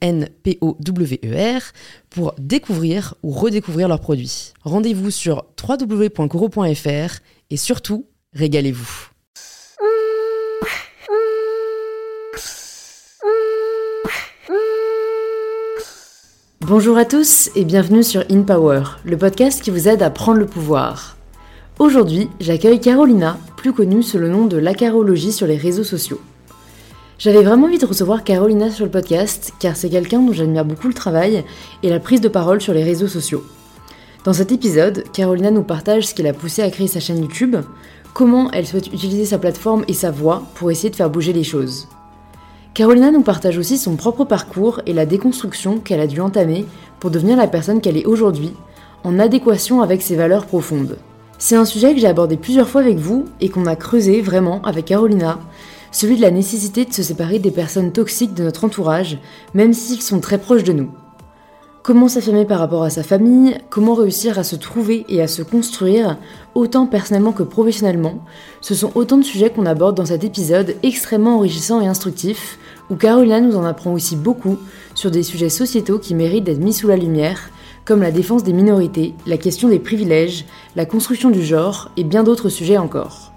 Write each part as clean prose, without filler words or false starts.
INPOWER, pour découvrir ou redécouvrir leurs produits. Rendez-vous sur www.koro.fr et surtout, régalez-vous. Bonjour à tous et bienvenue sur InPower, le podcast qui vous aide à prendre le pouvoir. Aujourd'hui, j'accueille Carolina, plus connue sous le nom de La Carologie sur les réseaux sociaux. J'avais vraiment envie de recevoir Carolina sur le podcast, car c'est quelqu'un dont j'admire beaucoup le travail et la prise de parole sur les réseaux sociaux. Dans cet épisode, Carolina nous partage ce qui l'a poussée à créer sa chaîne YouTube, comment elle souhaite utiliser sa plateforme et sa voix pour essayer de faire bouger les choses. Carolina nous partage aussi son propre parcours et la déconstruction qu'elle a dû entamer pour devenir la personne qu'elle est aujourd'hui, en adéquation avec ses valeurs profondes. C'est un sujet que j'ai abordé plusieurs fois avec vous et qu'on a creusé vraiment avec Carolina, celui de la nécessité de se séparer des personnes toxiques de notre entourage, même s'ils sont très proches de nous. Comment s'affirmer par rapport à sa famille, comment réussir à se trouver et à se construire, autant personnellement que professionnellement, ce sont autant de sujets qu'on aborde dans cet épisode extrêmement enrichissant et instructif, où Carolina nous en apprend aussi beaucoup sur des sujets sociétaux qui méritent d'être mis sous la lumière, comme la défense des minorités, la question des privilèges, la construction du genre et bien d'autres sujets encore.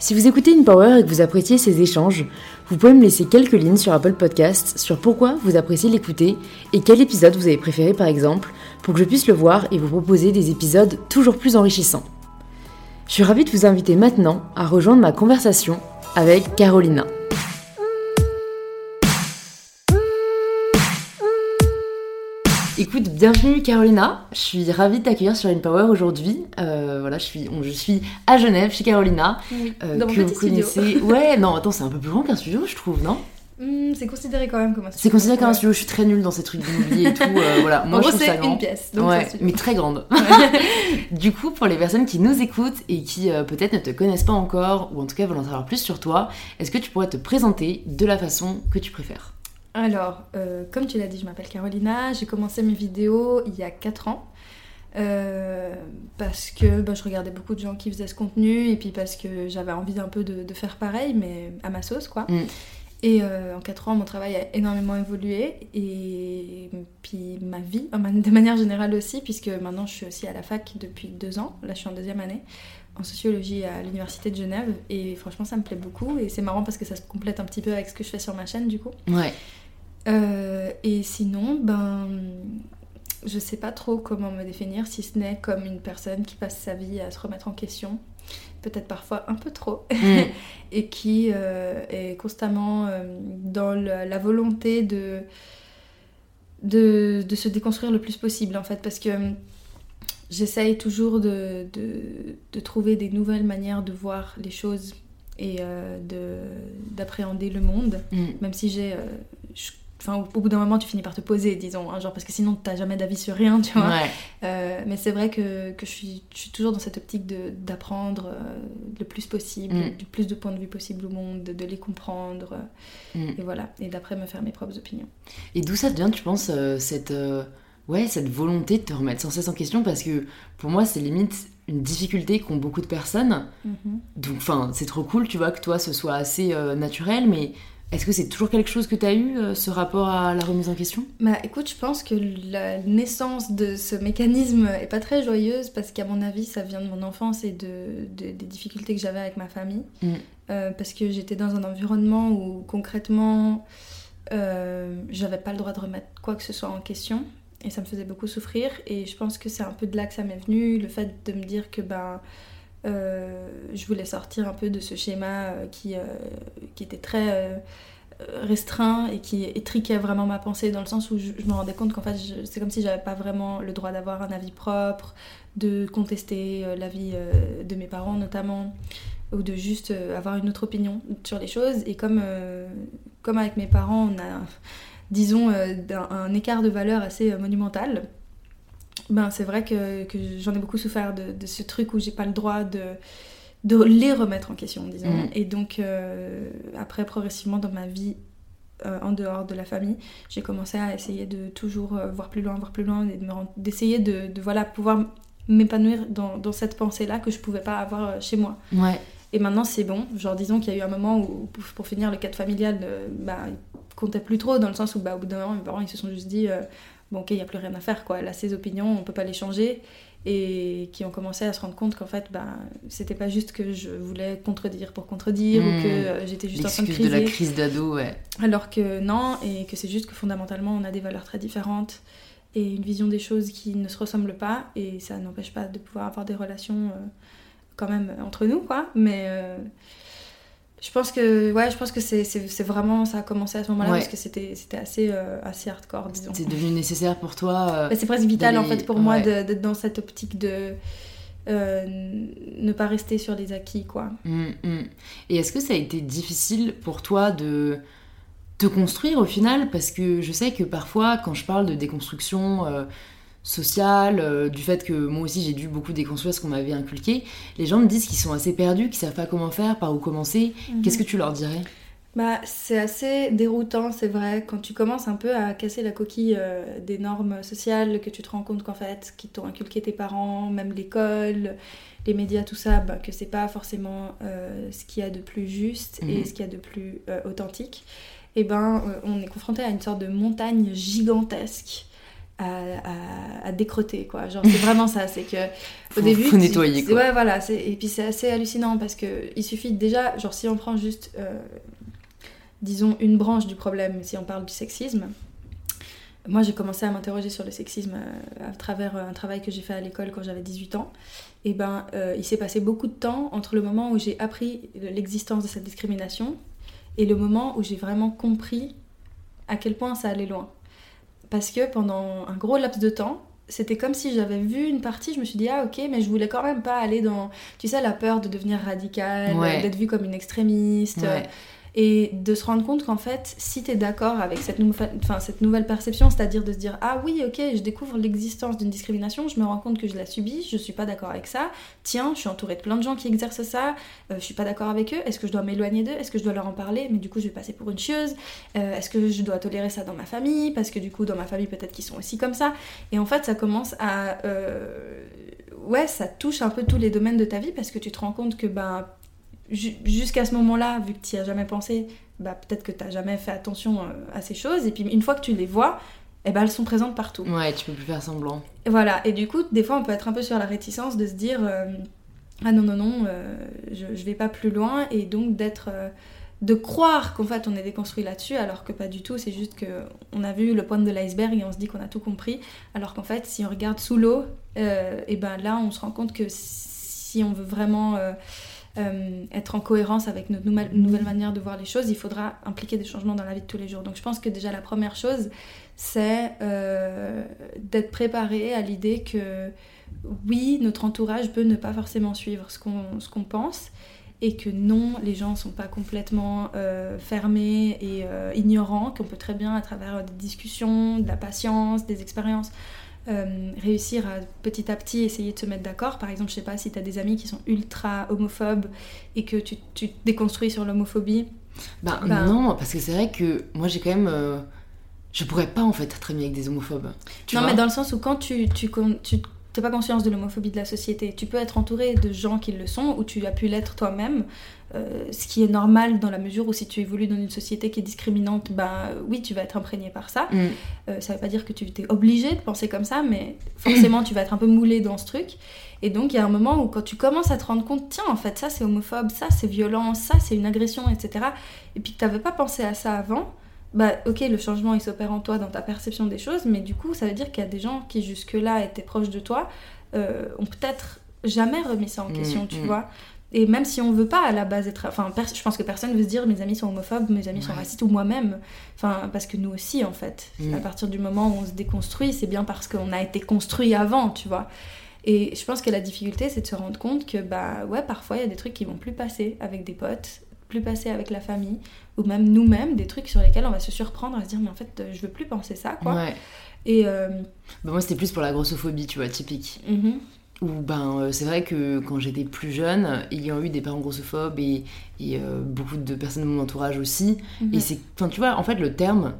Si vous écoutez InPower et que vous appréciez ces échanges, vous pouvez me laisser quelques lignes sur Apple Podcasts sur pourquoi vous appréciez l'écouter et quel épisode vous avez préféré par exemple, pour que je puisse le voir et vous proposer des épisodes toujours plus enrichissants. Je suis ravie de vous inviter maintenant à rejoindre ma conversation avec Carolina. Écoute, bienvenue Carolina, je suis ravie de t'accueillir sur InPower aujourd'hui. Voilà, je suis à Genève, chez Carolina. Oui, dans mon petit studio. Ouais, non, attends, c'est un peu plus grand qu'un studio, je trouve, non? C'est considéré quand même comme un studio. C'est considéré comme un studio, je suis très nulle dans ces trucs d'immobilier et tout. Voilà. Moi, en gros, je trouve c'est ça grand. Une pièce, donc ouais, mais très grande. Ouais. Du coup, pour les personnes qui nous écoutent et qui peut-être ne te connaissent pas encore, ou en tout cas veulent en savoir plus sur toi, est-ce que tu pourrais te présenter de la façon que tu préfères? Alors, comme tu l'as dit, je m'appelle Carolina, j'ai commencé mes vidéos il y a 4 ans parce que je regardais beaucoup de gens qui faisaient ce contenu et puis parce que j'avais envie un peu de faire pareil mais à ma sauce quoi. Et en 4 ans, mon travail a énormément évolué et puis ma vie, de manière générale aussi, puisque maintenant je suis aussi à la fac depuis 2 ans, là je suis en 2e année. En sociologie à l'université de Genève et franchement ça me plaît beaucoup et c'est marrant parce que ça se complète un petit peu avec ce que je fais sur ma chaîne du coup. Ouais. Et sinon je sais pas trop comment me définir si ce n'est comme une personne qui passe sa vie à se remettre en question, peut-être parfois un peu trop, et qui est constamment dans la volonté de se déconstruire le plus possible en fait, parce que j'essaye toujours de trouver des nouvelles manières de voir les choses et d'appréhender le monde, même si au bout d'un moment, tu finis par te poser, disons, hein, genre, parce que sinon, t'as jamais d'avis sur rien, tu vois. Ouais. Mais c'est vrai que je suis toujours dans cette optique d'apprendre le plus possible, du plus de points de vue possible au monde, de les comprendre, et voilà. Et d'après, me faire mes propres opinions. Et d'où ça vient, tu penses, cette volonté de te remettre sans cesse en question, parce que pour moi, c'est limite une difficulté qu'ont beaucoup de personnes. Donc, c'est trop cool, tu vois, que toi, ce soit assez naturel, mais est-ce que c'est toujours quelque chose que t'as eu, ce rapport à la remise en question ? Bah, écoute, je pense que la naissance de ce mécanisme est pas très joyeuse, parce qu'à mon avis, ça vient de mon enfance et des difficultés que j'avais avec ma famille, parce que j'étais dans un environnement où, concrètement, j'avais pas le droit de remettre quoi que ce soit en question. Et ça me faisait beaucoup souffrir. Et je pense que c'est un peu de là que ça m'est venu, le fait de me dire que je voulais sortir un peu de ce schéma qui était très restreint et qui étriquait vraiment ma pensée, dans le sens où je me rendais compte qu'en fait, c'est comme si j'avais pas vraiment le droit d'avoir un avis propre, de contester l'avis de mes parents notamment, ou de juste avoir une autre opinion sur les choses. Et comme avec mes parents, on a, disons, un écart de valeur assez monumental, ben c'est vrai que j'en ai beaucoup souffert de ce truc où j'ai pas le droit de les remettre en question, disons. Et donc après, progressivement dans ma vie en dehors de la famille, j'ai commencé à essayer de toujours voir plus loin, et d'essayer de voilà, pouvoir m'épanouir dans cette pensée-là que je pouvais pas avoir chez moi. Ouais. Et maintenant c'est bon, genre disons qu'il y a eu un moment où, pour finir, le cadre familial comptait plus trop, dans le sens où au bout d'un moment mes parents ils se sont juste dit bon ok, il n'y a plus rien à faire quoi, là ces opinions on peut pas les changer, et qui ont commencé à se rendre compte qu'en fait c'était pas juste que je voulais contredire pour contredire, ou que j'étais juste en train de criser, l'excuse de la crise d'ado, ouais. Alors que non, et que c'est juste que fondamentalement on a des valeurs très différentes et une vision des choses qui ne se ressemble pas, et ça n'empêche pas de pouvoir avoir des relations quand même entre nous quoi, mais je pense que c'est vraiment, ça a commencé à ce moment-là, ouais. Parce que c'était assez hardcore, disons. C'est devenu nécessaire pour toi. C'est presque vital en fait pour moi d'être dans cette optique de ne pas rester sur les acquis quoi. Et est-ce que ça a été difficile pour toi de te construire au final, parce que je sais que parfois quand je parle de déconstruction sociale, du fait que moi aussi j'ai dû beaucoup déconstruire ce qu'on m'avait inculqué, les gens me disent qu'ils sont assez perdus, qu'ils savent pas comment faire, par où commencer. Qu'est-ce que tu leur dirais ? C'est assez déroutant, c'est vrai, quand tu commences un peu à casser la coquille des normes sociales, que tu te rends compte qu'en fait, qui t'ont inculqué tes parents, même l'école, les médias, tout ça, que c'est pas forcément ce qu'il y a de plus juste et ce qu'il y a de plus authentique. Et on est confronté à une sorte de montagne gigantesque à décrotter quoi, genre c'est vraiment ça, c'est que au début faut nettoyer quoi. Ouais voilà, et puis c'est assez hallucinant parce que il suffit déjà, genre si on prend juste disons une branche du problème, si on parle du sexisme, moi j'ai commencé à m'interroger sur le sexisme à travers un travail que j'ai fait à l'école quand j'avais 18 ans. Et il s'est passé beaucoup de temps entre le moment où j'ai appris l'existence de cette discrimination et le moment où j'ai vraiment compris à quel point ça allait loin. Parce que pendant un gros laps de temps, c'était comme si j'avais vu une partie, je me suis dit « Ah ok, mais je voulais quand même pas aller dans... » Tu sais, la peur de devenir radicale, d'être vue comme une extrémiste. Ouais. Et de se rendre compte qu'en fait, si t'es d'accord avec cette nouvelle perception, c'est-à-dire de se dire « Ah oui, ok, je découvre l'existence d'une discrimination, je me rends compte que je la subis, je suis pas d'accord avec ça. Tiens, je suis entourée de plein de gens qui exercent ça, je suis pas d'accord avec eux, est-ce que je dois m'éloigner d'eux ? Est-ce que je dois leur en parler ? Mais du coup, je vais passer pour une chieuse. Est-ce que je dois tolérer ça dans ma famille ? Parce que du coup, dans ma famille, peut-être qu'ils sont aussi comme ça. » Et en fait, ça commence à... ça touche un peu tous les domaines de ta vie, parce que tu te rends compte que... jusqu'à ce moment-là, vu que tu n'y as jamais pensé, peut-être que tu n'as jamais fait attention à ces choses. Et puis une fois que tu les vois, elles sont présentes partout. Ouais, tu peux plus faire semblant. Et voilà, et du coup, des fois, on peut être un peu sur la réticence de se dire « Ah non, je vais pas plus loin ». Et donc de croire qu'en fait, on est déconstruit là-dessus, alors que pas du tout. C'est juste qu'on a vu le point de l'iceberg et on se dit qu'on a tout compris. Alors qu'en fait, si on regarde sous l'eau, là, on se rend compte que si on veut vraiment... être en cohérence avec notre nouvelle manière de voir les choses, il faudra impliquer des changements dans la vie de tous les jours. Donc je pense que déjà la première chose, c'est d'être préparé à l'idée que oui, notre entourage peut ne pas forcément suivre ce qu'on pense, et que non, les gens ne sont pas complètement fermés et ignorants, qu'on peut très bien, à travers des discussions, de la patience, des expériences, réussir à petit à petit essayer de se mettre d'accord. Par exemple, je sais pas, si t'as des amis qui sont ultra homophobes et que tu te déconstruis sur l'homophobie. Non, parce que c'est vrai que moi j'ai quand même... je pourrais pas en fait être amie avec des homophobes. Mais dans le sens où quand tu t'as pas conscience de l'homophobie de la société, tu peux être entouré de gens qui le sont, ou tu as pu l'être toi-même, ce qui est normal dans la mesure où si tu évolues dans une société qui est discriminante, oui, tu vas être imprégné par ça. Ça veut pas dire que tu t'es obligé de penser comme ça, mais forcément tu vas être un peu moulé dans ce truc. Et donc il y a un moment où quand tu commences à te rendre compte, tiens, en fait ça c'est homophobe, ça c'est violent, ça c'est une agression, etc. Et puis que t'avais pas pensé à ça avant, bah ok, le changement il s'opère en toi, dans ta perception des choses, mais du coup ça veut dire qu'il y a des gens qui jusque-là étaient proches de toi, ont peut-être jamais remis ça en question, tu vois. Et même si on veut pas à la base être... Enfin, je pense que personne veut se dire mes amis sont homophobes, mes amis sont racistes, ou moi-même. Enfin, parce que nous aussi, en fait. À partir du moment où on se déconstruit, c'est bien parce qu'on a été construit avant, tu vois. Et je pense que la difficulté, c'est de se rendre compte que, bah ouais, parfois, il y a des trucs qui vont plus passer avec des potes, plus passer avec la famille, ou même nous-mêmes, des trucs sur lesquels on va se surprendre à se dire mais en fait, je veux plus penser ça, quoi. Ouais. Et... Bah moi, c'était plus pour la grossophobie, tu vois, typique. Où ben, c'est vrai que quand j'étais plus jeune, il y a eu des parents grossophobes et beaucoup de personnes de mon entourage aussi. Et c'est, enfin, tu vois, en fait, le terme,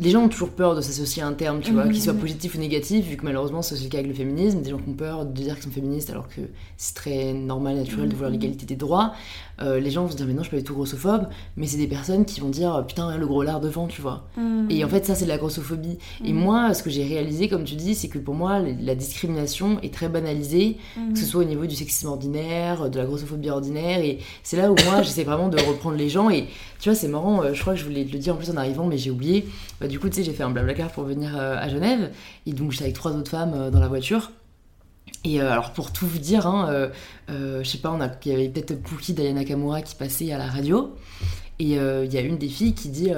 les gens ont toujours peur de s'associer à un terme, tu vois, qu'il soit positif ou négatif, vu que malheureusement, c'est le cas avec le féminisme. Des gens qui ont peur de dire qu'ils sont féministes alors que c'est très normal, naturel de vouloir l'égalité des droits. Les gens vont se dire, mais non, je suis pas du tout grossophobe, mais c'est des personnes qui vont dire, putain, le gros lard devant, tu vois. Et en fait, ça, c'est de la grossophobie. Et moi, ce que j'ai réalisé, comme tu dis, c'est que pour moi, la discrimination est très banalisée, que ce soit au niveau du sexisme ordinaire, de la grossophobie ordinaire, et c'est là où moi, j'essaie vraiment de reprendre les gens. Et tu vois, c'est marrant, je crois que je voulais te le dire en plus en arrivant, mais j'ai oublié. Bah, du coup, tu sais, j'ai fait un Blablacar pour venir à Genève, et donc j'étais avec 3 autres femmes dans la voiture. Et alors, pour tout vous dire, hein, je sais pas, il y avait peut-être Pookie d'Aya Nakamura qui passait à la radio, et il y a une des filles qui dit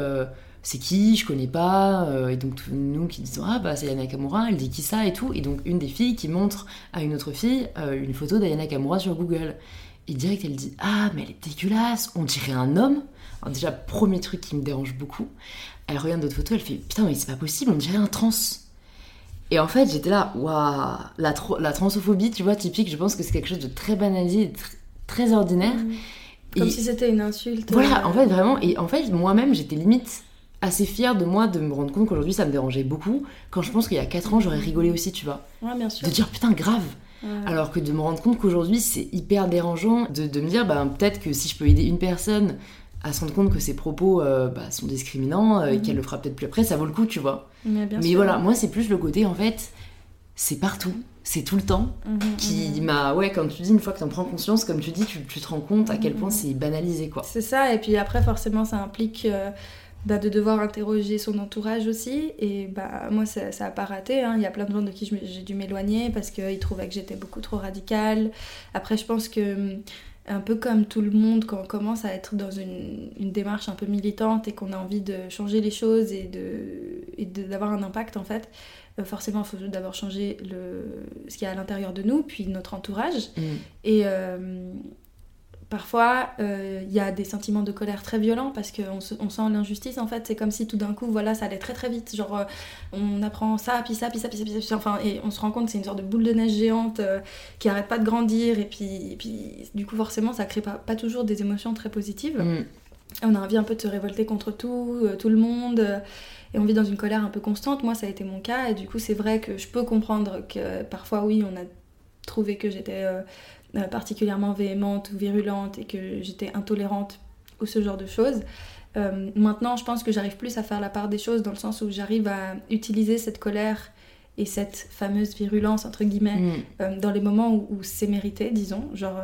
c'est qui, je connais pas, et donc nous qui disons ah bah c'est Aya Nakamura, elle dit qui ça et tout, et donc une des filles qui montre à une autre fille une photo d'Aya Nakamura sur Google, et direct elle dit ah mais elle est dégueulasse, on dirait un homme. Alors déjà, premier truc qui me dérange beaucoup, elle regarde d'autres photos, elle fait putain mais c'est pas possible, on dirait un trans. Et en fait, j'étais là, waouh, la transophobie, tu vois, typique, je pense que c'est quelque chose de très banalisé, de très ordinaire. Comme si c'était une insulte. Voilà, en fait, vraiment. Et en fait, moi-même, j'étais limite assez fière de moi de me rendre compte qu'aujourd'hui, ça me dérangeait beaucoup, quand je pense qu'il y a 4 ans, j'aurais rigolé aussi, tu vois. Ouais, bien sûr. De dire, putain, grave. Ouais. Alors que de me rendre compte qu'aujourd'hui, c'est hyper dérangeant de me dire, bah, peut-être que si je peux aider une personne à se rendre compte que ses propos bah, sont discriminants et qu'elle le fera peut-être plus après, ça vaut le coup, tu vois. Mais voilà, moi, c'est plus le côté, en fait, c'est partout, c'est tout le temps, qui m'a... Ouais, comme tu dis, une fois que t'en prends conscience, comme tu dis, tu te rends compte à quel point c'est banalisé, quoi. C'est ça, et puis après, forcément, ça implique... bah, de devoir interroger son entourage aussi, et bah moi ça a pas raté, hein. Il y a plein de gens de qui j'ai dû m'éloigner parce qu'ils trouvaient que j'étais beaucoup trop radicale. Après je pense que un peu comme tout le monde, quand on commence à être dans une démarche un peu militante et qu'on a envie de changer les choses et d'avoir un impact en fait, forcément il faut d'abord changer ce qu'il y a à l'intérieur de nous, puis notre entourage. Et parfois, il y a des sentiments de colère très violents parce qu'on sent l'injustice, en fait. C'est comme si tout d'un coup, voilà, ça allait très très vite. Genre, on apprend ça, puis ça, puis ça, puis ça, puis ça. Enfin, et on se rend compte que c'est une sorte de boule de neige géante qui arrête pas de grandir. Et puis du coup, forcément, ça crée pas toujours des émotions très positives. On a envie un peu de se révolter contre tout le monde. Et on vit dans une colère un peu constante. Moi, ça a été mon cas. Et du coup, c'est vrai que je peux comprendre que parfois, oui, on a trouvé que j'étais... particulièrement véhémente ou virulente et que j'étais intolérante ou ce genre de choses. Maintenant, je pense que j'arrive plus à faire la part des choses dans le sens où j'arrive à utiliser cette colère et cette fameuse virulence, entre guillemets, dans les moments où c'est mérité, disons. Genre,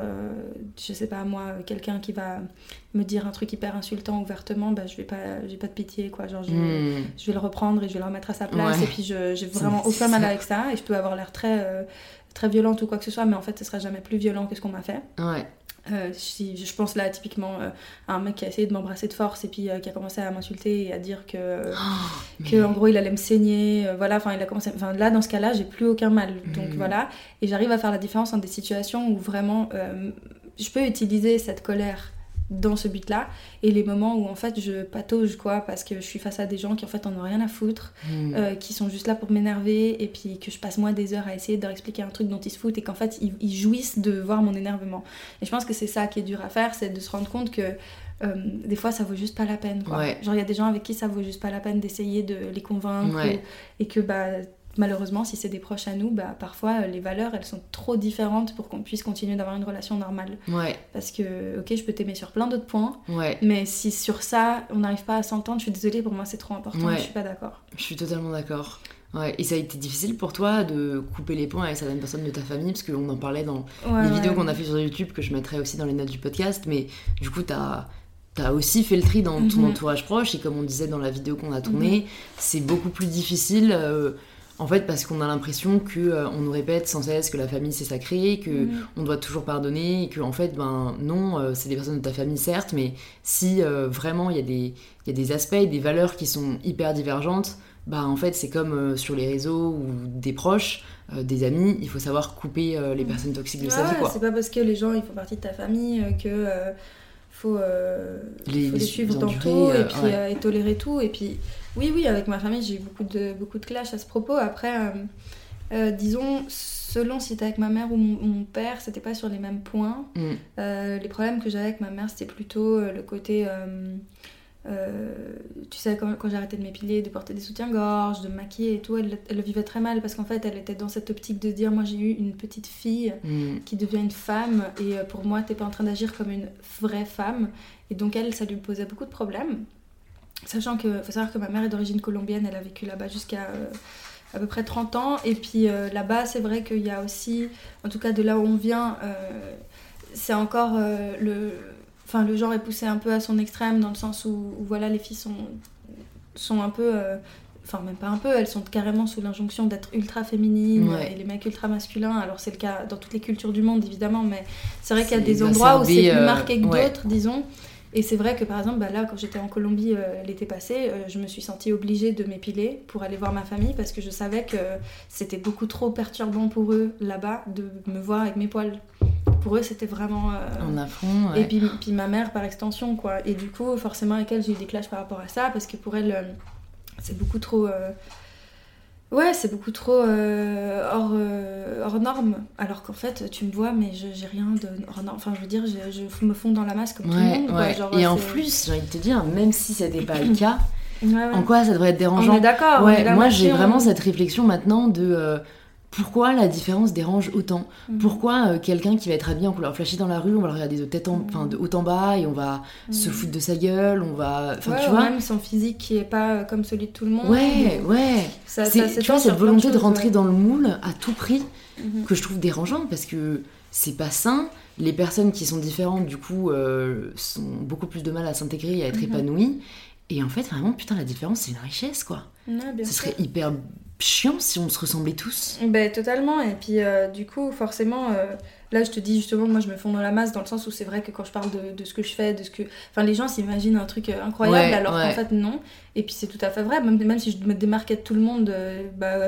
je sais pas, moi, quelqu'un qui va me dire un truc hyper insultant ouvertement, bah, j'ai pas de pitié, quoi. Genre, je vais le reprendre et je vais le remettre à sa place. Ouais. Et puis, j'ai vraiment aucun mal avec ça. Et je peux avoir l'air très violente ou quoi que ce soit, mais en fait, ce sera jamais plus violent que ce qu'on m'a fait. Ouais. Si je pense là typiquement à un mec qui a essayé de m'embrasser de force et puis qui a commencé à m'insulter et à dire que en gros il allait me saigner, voilà, enfin il a commencé, enfin là dans ce cas-là j'ai plus aucun mal, donc voilà, et j'arrive à faire la différence entre des situations où vraiment je peux utiliser cette colère dans ce but-là, et les moments où en fait je patauge, quoi, parce que je suis face à des gens qui en fait en ont rien à foutre, qui sont juste là pour m'énerver, et puis que je passe moi des heures à essayer de leur expliquer un truc dont ils se foutent, et qu'en fait ils jouissent de voir mon énervement. Et je pense que c'est ça qui est dur à faire, c'est de se rendre compte que des fois ça vaut juste pas la peine, quoi. Ouais. Genre il y a des gens avec qui ça vaut juste pas la peine d'essayer de les convaincre, ouais. Et que bah malheureusement, si c'est des proches à nous, bah, parfois les valeurs elles sont trop différentes pour qu'on puisse continuer d'avoir une relation normale. Ouais. Parce que, ok, je peux t'aimer sur plein d'autres points, ouais. Mais si sur ça on n'arrive pas à s'entendre, je suis désolée, pour moi c'est trop important, ouais. Je suis pas d'accord. Je suis totalement d'accord. Ouais, et ça a été difficile pour toi de couper les ponts avec certaines personnes de ta famille, parce qu'on en parlait dans les vidéos qu'on a fait sur YouTube, que je mettrai aussi dans les notes du podcast, mais du coup, t'as t'as aussi fait le tri dans ton entourage proche, et comme on disait dans la vidéo qu'on a tournée, c'est beaucoup plus difficile, en fait, parce qu'on a l'impression qu'on nous répète sans cesse que la famille c'est sacré, qu'on doit toujours pardonner, et que en fait, ben non, c'est des personnes de ta famille certes, mais si vraiment il y a des aspects et des valeurs qui sont hyper divergentes, bah en fait c'est comme sur les réseaux ou des proches, des amis, il faut savoir couper les personnes toxiques de sa vie, quoi. C'est pas parce que les gens ils font partie de ta famille que faut les suivre dans tout et puis et tolérer tout. Et puis oui, avec ma famille j'ai eu beaucoup de clashs à ce propos. Après disons, selon si t'es avec ma mère ou mon père, c'était pas sur les mêmes points. Les problèmes que j'avais avec ma mère, c'était plutôt le côté tu sais, quand j'ai arrêté de m'épiler, de porter des soutiens-gorge, de me maquiller et tout, elle le vivait très mal, parce qu'en fait elle était dans cette optique de dire, moi j'ai eu une petite fille qui devient une femme, et pour moi t'es pas en train d'agir comme une vraie femme. Et donc elle, ça lui posait beaucoup de problèmes, sachant que faut savoir que ma mère est d'origine colombienne, elle a vécu là-bas jusqu'à à peu près 30 ans. Et puis là-bas c'est vrai qu'il y a aussi, en tout cas de là où on vient, c'est encore le genre est poussé un peu à son extrême, dans le sens où voilà, les filles sont un peu... même pas un peu, elles sont carrément sous l'injonction d'être ultra féminines, et les mecs ultra masculins. Alors c'est le cas dans toutes les cultures du monde, évidemment, mais c'est vrai qu'il y a des endroits où c'est plus marqué que d'autres, disons. Et c'est vrai que, par exemple, là, quand j'étais en Colombie l'été passé, je me suis sentie obligée de m'épiler pour aller voir ma famille, parce que je savais que c'était beaucoup trop perturbant pour eux, là-bas, de me voir avec mes poils. Pour eux, c'était vraiment... en affront, Et puis ma mère, par extension, quoi. Et du coup, forcément, avec elle, j'ai eu des clashs par rapport à ça, parce que pour elle, c'est beaucoup trop... c'est beaucoup trop hors norme. Alors qu'en fait, tu me vois, mais j'ai rien de hors norme. Enfin, je veux dire, je me fonds dans la masse comme tout le monde. Quoi, genre, en plus, j'ai envie de te dire, même si c'était pas le cas, en quoi ça devrait être dérangeant ? On est d'accord. Moi, j'ai vraiment cette réflexion maintenant de... pourquoi la différence dérange autant ? Pourquoi quelqu'un qui va être habillé en couleur flashy dans la rue, on va le regarder de haut en bas, et on va se foutre de sa gueule, on va... tu vois, même son physique qui est pas comme celui de tout le monde. Tu vois, cette volonté de rentrer dans le moule à tout prix, que je trouve dérangeant, parce que c'est pas sain. Les personnes qui sont différentes, du coup, sont beaucoup plus de mal à s'intégrer et à être épanouies. Et en fait, vraiment, putain, la différence, c'est une richesse, quoi. Ce serait hyper chiant si on se ressemblait tous. Ben, totalement. Et puis, du coup, forcément, là, je te dis justement, moi, je me fonds dans la masse, dans le sens où c'est vrai que quand je parle de ce que je fais, les gens s'imaginent un truc incroyable, qu'en fait, non. Et puis, c'est tout à fait vrai. Même si je me démarquais de tout le monde,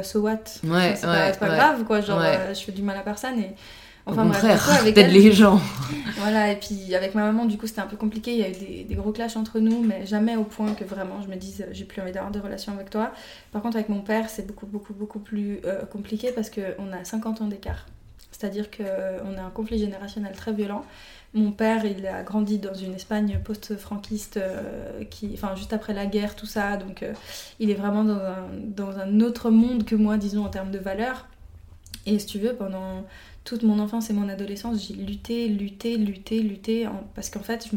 so what ? C'est pas grave, quoi. Genre, je fais du mal à personne et... Enfin, au contraire, t'aides les gens. Voilà, et puis avec ma maman, du coup, c'était un peu compliqué. Il y a eu des gros clashs entre nous, mais jamais au point que vraiment je me dise, j'ai plus envie d'avoir de relation avec toi. Par contre, avec mon père, c'est beaucoup plus compliqué, parce qu'on a 50 ans d'écart. C'est-à-dire qu'on a un conflit générationnel très violent. Mon père, il a grandi dans une Espagne post-franquiste, juste après la guerre, tout ça. Donc, il est vraiment dans un autre monde que moi, disons, en termes de valeurs. Et si tu veux, pendant toute mon enfance et mon adolescence, j'ai lutté, parce qu'en fait,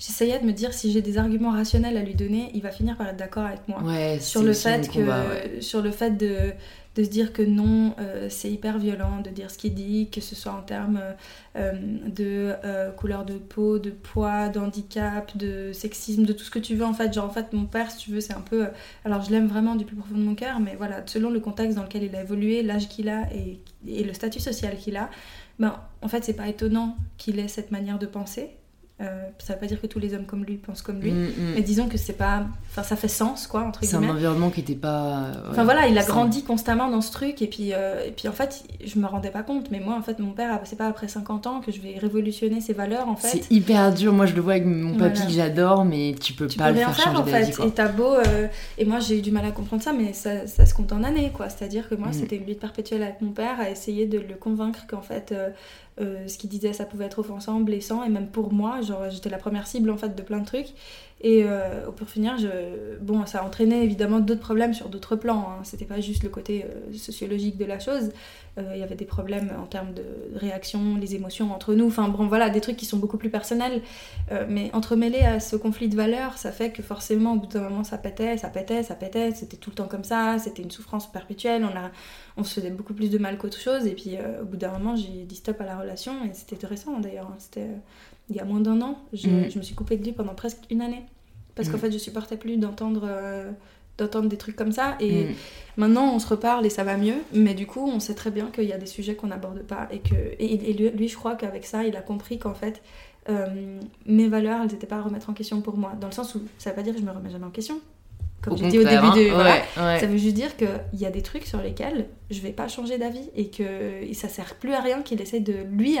j'essayais de me dire, si j'ai des arguments rationnels à lui donner, il va finir par être d'accord avec moi sur le fait de se dire que non, c'est hyper violent de dire ce qu'il dit, que ce soit en termes de couleur de peau, de poids, d'handicap, de sexisme, de tout ce que tu veux, en fait. Genre, en fait, mon père, si tu veux, c'est un peu... alors, je l'aime vraiment du plus profond de mon cœur, mais voilà, selon le contexte dans lequel il a évolué, l'âge qu'il a et le statut social qu'il a, ben, en fait, c'est pas étonnant qu'il ait cette manière de penser. Ça veut pas dire que tous les hommes comme lui pensent comme lui, mais disons que c'est pas... Enfin, ça fait sens, quoi, entre guillemets. C'est un environnement qui était pas... il a grandi constamment dans ce truc, et puis en fait, je me rendais pas compte, mais moi, en fait, mon père, c'est pas après 50 ans que je vais révolutionner ses valeurs, en fait. C'est hyper dur, moi, je le vois avec mon papy que j'adore, mais tu peux pas le faire changer en fait, quoi. Et t'as beau... et moi, j'ai eu du mal à comprendre ça, mais ça se compte en années, quoi. C'est-à-dire que moi, c'était une lutte perpétuelle avec mon père, à essayer de le convaincre qu'en fait... ce qu'il disait, ça pouvait être offensant, blessant, et même pour moi, genre, j'étais la première cible, en fait, de plein de trucs. Et pour finir, ça a entraîné évidemment d'autres problèmes sur d'autres plans, hein. C'était pas juste le côté sociologique de la chose. Il y avait des problèmes en termes de réaction, les émotions entre nous, enfin bon, voilà, des trucs qui sont beaucoup plus personnels, mais entremêlés à ce conflit de valeurs, ça fait que forcément au bout d'un moment ça pétait, c'était tout le temps comme ça, c'était une souffrance perpétuelle, on se faisait beaucoup plus de mal qu'autre chose. Et puis au bout d'un moment, j'ai dit stop à la relation, et c'était récent d'ailleurs, c'était il y a moins d'un an, je me suis coupée de lui pendant presque une année, parce qu'en fait je supportais plus d'entendre des trucs comme ça, et maintenant on se reparle et ça va mieux, mais du coup on sait très bien qu'il y a des sujets qu'on n'aborde pas, et lui je crois qu'avec ça il a compris qu'en fait mes valeurs elles n'étaient pas à remettre en question pour moi, dans le sens où ça veut pas dire que je me remets jamais en question. Comme je dis au début, ça veut juste dire qu'il y a des trucs sur lesquels je vais pas changer d'avis et que ça sert plus à rien qu'il essaye de lui...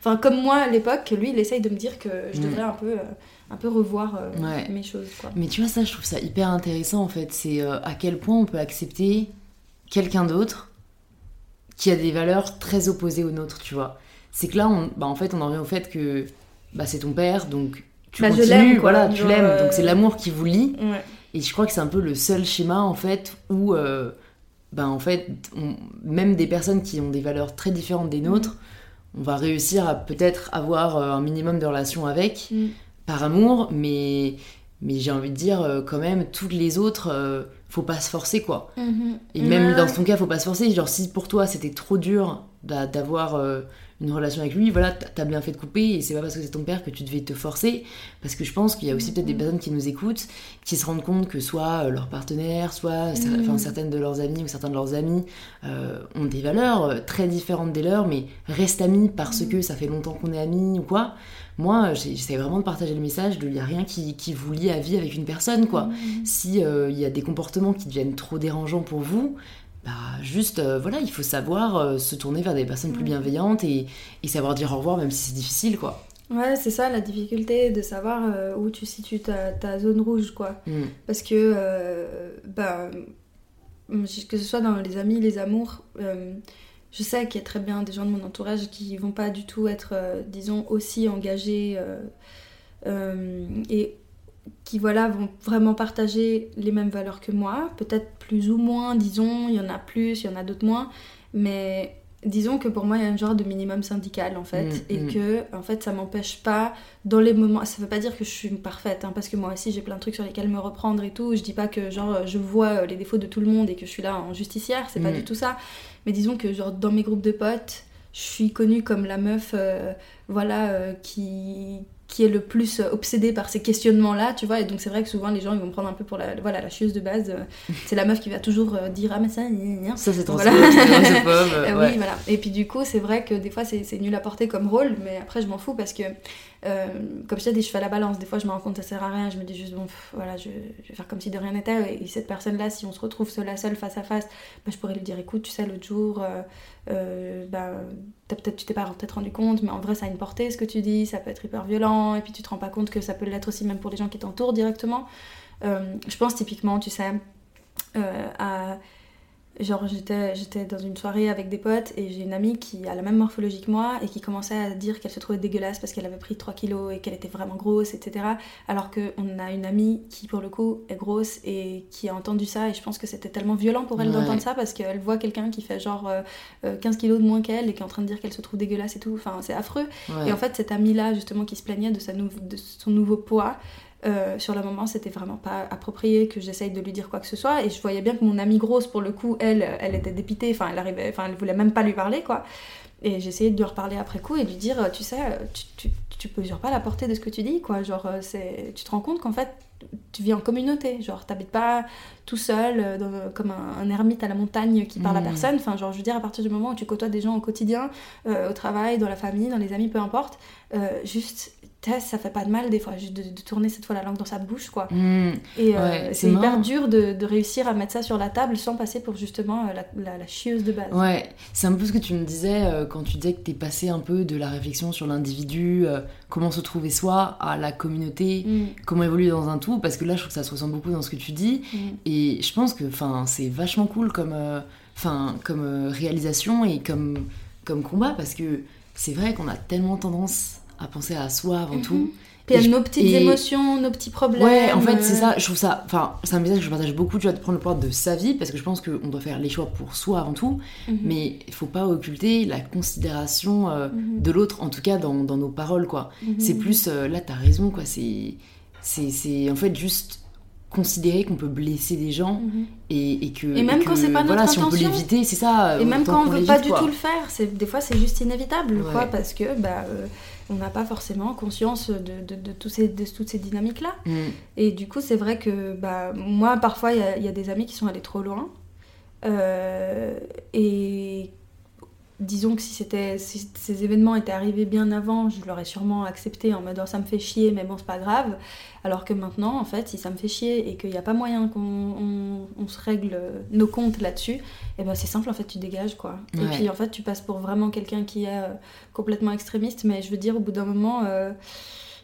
Enfin, comme moi à l'époque, lui il essaye de me dire que je devrais un peu revoir mes choses. Quoi. Mais tu vois, ça je trouve ça hyper intéressant en fait. C'est à quel point on peut accepter quelqu'un d'autre qui a des valeurs très opposées aux nôtres, tu vois. C'est que là, en fait, on en revient au fait que c'est ton père, donc tu continues, je l'aime, voilà, tu l'aimes. Donc c'est l'amour qui vous lie. Ouais. Et je crois que c'est un peu le seul schéma, en fait, où, en fait, même des personnes qui ont des valeurs très différentes des nôtres, on va réussir à peut-être avoir un minimum de relations avec, par amour, mais j'ai envie de dire, quand même, toutes les autres, faut pas se forcer, quoi. Et même dans ton cas, faut pas se forcer. Genre, si pour toi, c'était trop dur d'avoir... une relation avec lui, voilà, t'as bien fait de couper, et c'est pas parce que c'est ton père que tu devais te forcer, parce que je pense qu'il y a aussi peut-être des personnes qui nous écoutent, qui se rendent compte que soit leur partenaire, soit certaines de leurs amies ou certains de leurs amis ont des valeurs très différentes des leurs, mais restent amis parce que ça fait longtemps qu'on est amis ou quoi. Moi, j'essaie vraiment de partager le message de il n'y a rien qui vous lie à vie avec une personne, quoi. Si il y a des comportements qui deviennent trop dérangeants pour vous, juste, voilà, il faut savoir se tourner vers des personnes plus bienveillantes et savoir dire au revoir, même si c'est difficile, quoi. Ouais, c'est ça, la difficulté de savoir où tu situes ta zone rouge, quoi. Parce que, que ce soit dans les amis, les amours, je sais qu'il y a très bien des gens de mon entourage qui vont pas du tout être, disons, aussi engagés et qui voilà vont vraiment partager les mêmes valeurs que moi, peut-être plus ou moins, disons, il y en a plus, il y en a d'autres moins, mais disons que pour moi il y a un genre de minimum syndical en fait, que en fait ça m'empêche pas dans les moments, ça veut pas dire que je suis parfaite, hein, parce que moi aussi j'ai plein de trucs sur lesquels me reprendre et tout, je dis pas que genre je vois les défauts de tout le monde et que je suis là en justicière, c'est pas du tout ça, mais disons que genre dans mes groupes de potes, je suis connue comme la meuf qui est le plus obsédée par ces questionnements-là, tu vois, et donc c'est vrai que souvent les gens ils vont prendre un peu pour la chieuse de base, c'est la meuf qui va toujours dire ah mais ça, ça c'est trop voilà. Oui, voilà. Et puis du coup c'est vrai que des fois c'est nul à porter comme rôle, mais après je m'en fous parce que comme je te dis, je fais la balance, des fois je me rends compte que ça sert à rien, je me dis juste je vais faire comme si de rien n'était, et cette personne-là si on se retrouve seule face à face, je pourrais lui dire écoute tu sais l'autre jour tu t'es pas peut-être rendu compte, mais en vrai ça a une portée ce que tu dis, ça peut être hyper violent et puis tu te rends pas compte que ça peut l'être aussi même pour les gens qui t'entourent directement. Je pense typiquement, tu sais, j'étais dans une soirée avec des potes et j'ai une amie qui a la même morphologie que moi et qui commençait à dire qu'elle se trouvait dégueulasse parce qu'elle avait pris 3 kilos et qu'elle était vraiment grosse, etc. Alors qu'on a une amie qui, pour le coup, est grosse et qui a entendu ça, et je pense que c'était tellement violent pour elle d'entendre ça parce qu'elle voit quelqu'un qui fait genre 15 kilos de moins qu'elle et qui est en train de dire qu'elle se trouve dégueulasse et tout. Enfin, c'est affreux. Ouais. Et en fait, cette amie-là, justement, qui se plaignait de son nouveau poids, sur le moment c'était vraiment pas approprié que j'essaye de lui dire quoi que ce soit, et je voyais bien que mon amie grosse pour le coup elle était dépitée, elle voulait même pas lui parler, quoi, et j'essayais de lui reparler après coup et de lui dire tu sais tu mesures pas la portée de ce que tu dis, quoi, genre tu te rends compte qu'en fait tu vis en communauté, genre t'habites pas tout seul comme un ermite à la montagne qui parle à personne, je veux dire à partir du moment où tu côtoies des gens au quotidien, au travail, dans la famille, dans les amis, peu importe, juste ça fait pas de mal des fois juste de tourner cette fois la langue dans sa bouche, quoi. Et c'est hyper dur de réussir à mettre ça sur la table sans passer pour justement la chieuse de base. Ouais, c'est un peu ce que tu me disais quand tu disais que t'es passé un peu de la réflexion sur l'individu, comment se trouver soi, à la communauté, comment évoluer dans un tout, parce que là je trouve que ça se ressent beaucoup dans ce que tu dis, et je pense que c'est vachement cool comme réalisation et comme combat, parce que c'est vrai qu'on a tellement tendance à penser à soi avant tout. Puis à nos petites émotions, nos petits problèmes. Ouais, en fait, c'est ça, je trouve ça... Enfin, c'est un message que je partage beaucoup, tu vois, de prendre le pouvoir de sa vie, parce que je pense qu'on doit faire les choix pour soi avant tout, mais il faut pas occulter la considération de l'autre, en tout cas dans nos paroles, quoi. C'est plus, là, t'as raison, quoi, c'est en fait juste considérer qu'on peut blesser des gens et que et même et que, quand c'est pas notre intention, si on peut l'éviter, c'est ça. Et même quand on veut pas du tout le faire, c'est des fois c'est juste inévitable, quoi, parce que on n'a pas forcément conscience de toutes ces dynamiques là. Et du coup, c'est vrai que moi parfois il y a des amis qui sont allés trop loin et disons que si ces événements étaient arrivés bien avant, je l'aurais sûrement accepté en mode oh, ça me fait chier, mais bon, c'est pas grave. Alors que maintenant, en fait, si ça me fait chier et qu'il n'y a pas moyen qu'on se règle nos comptes là-dessus, eh ben, c'est simple, en fait, tu dégages, quoi. Ouais. Et puis, en fait, tu passes pour vraiment quelqu'un qui est complètement extrémiste, mais je veux dire, au bout d'un moment,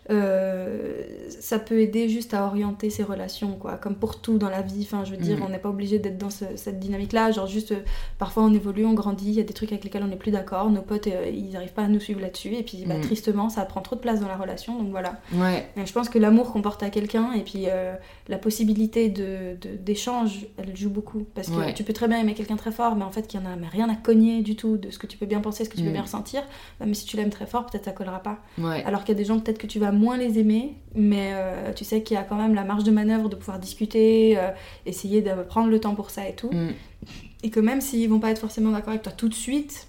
ça peut aider juste à orienter ses relations, quoi, comme pour tout dans la vie. Enfin, je veux dire, on n'est pas obligé d'être dans cette dynamique-là. Genre juste, parfois on évolue, on grandit, il y a des trucs avec lesquels on n'est plus d'accord. Nos potes, ils n'arrivent pas à nous suivre là-dessus. Et puis, tristement, ça prend trop de place dans la relation. Donc voilà. Ouais. Et je pense que l'amour qu'on porte à quelqu'un et puis la possibilité d'échange, elle joue beaucoup. Parce que tu peux très bien aimer quelqu'un très fort, mais en fait, qu'il n'y en a rien à cogner du tout de ce que tu peux bien penser, ce que tu peux bien ressentir. Bah, mais si tu l'aimes très fort, peut-être ça collera pas. Ouais. Alors qu'il y a des gens, peut-être que tu vas moins les aimer, mais tu sais qu'il y a quand même la marge de manœuvre de pouvoir discuter, essayer de prendre le temps pour ça et tout. Et que même s'ils vont pas être forcément d'accord avec toi tout de suite,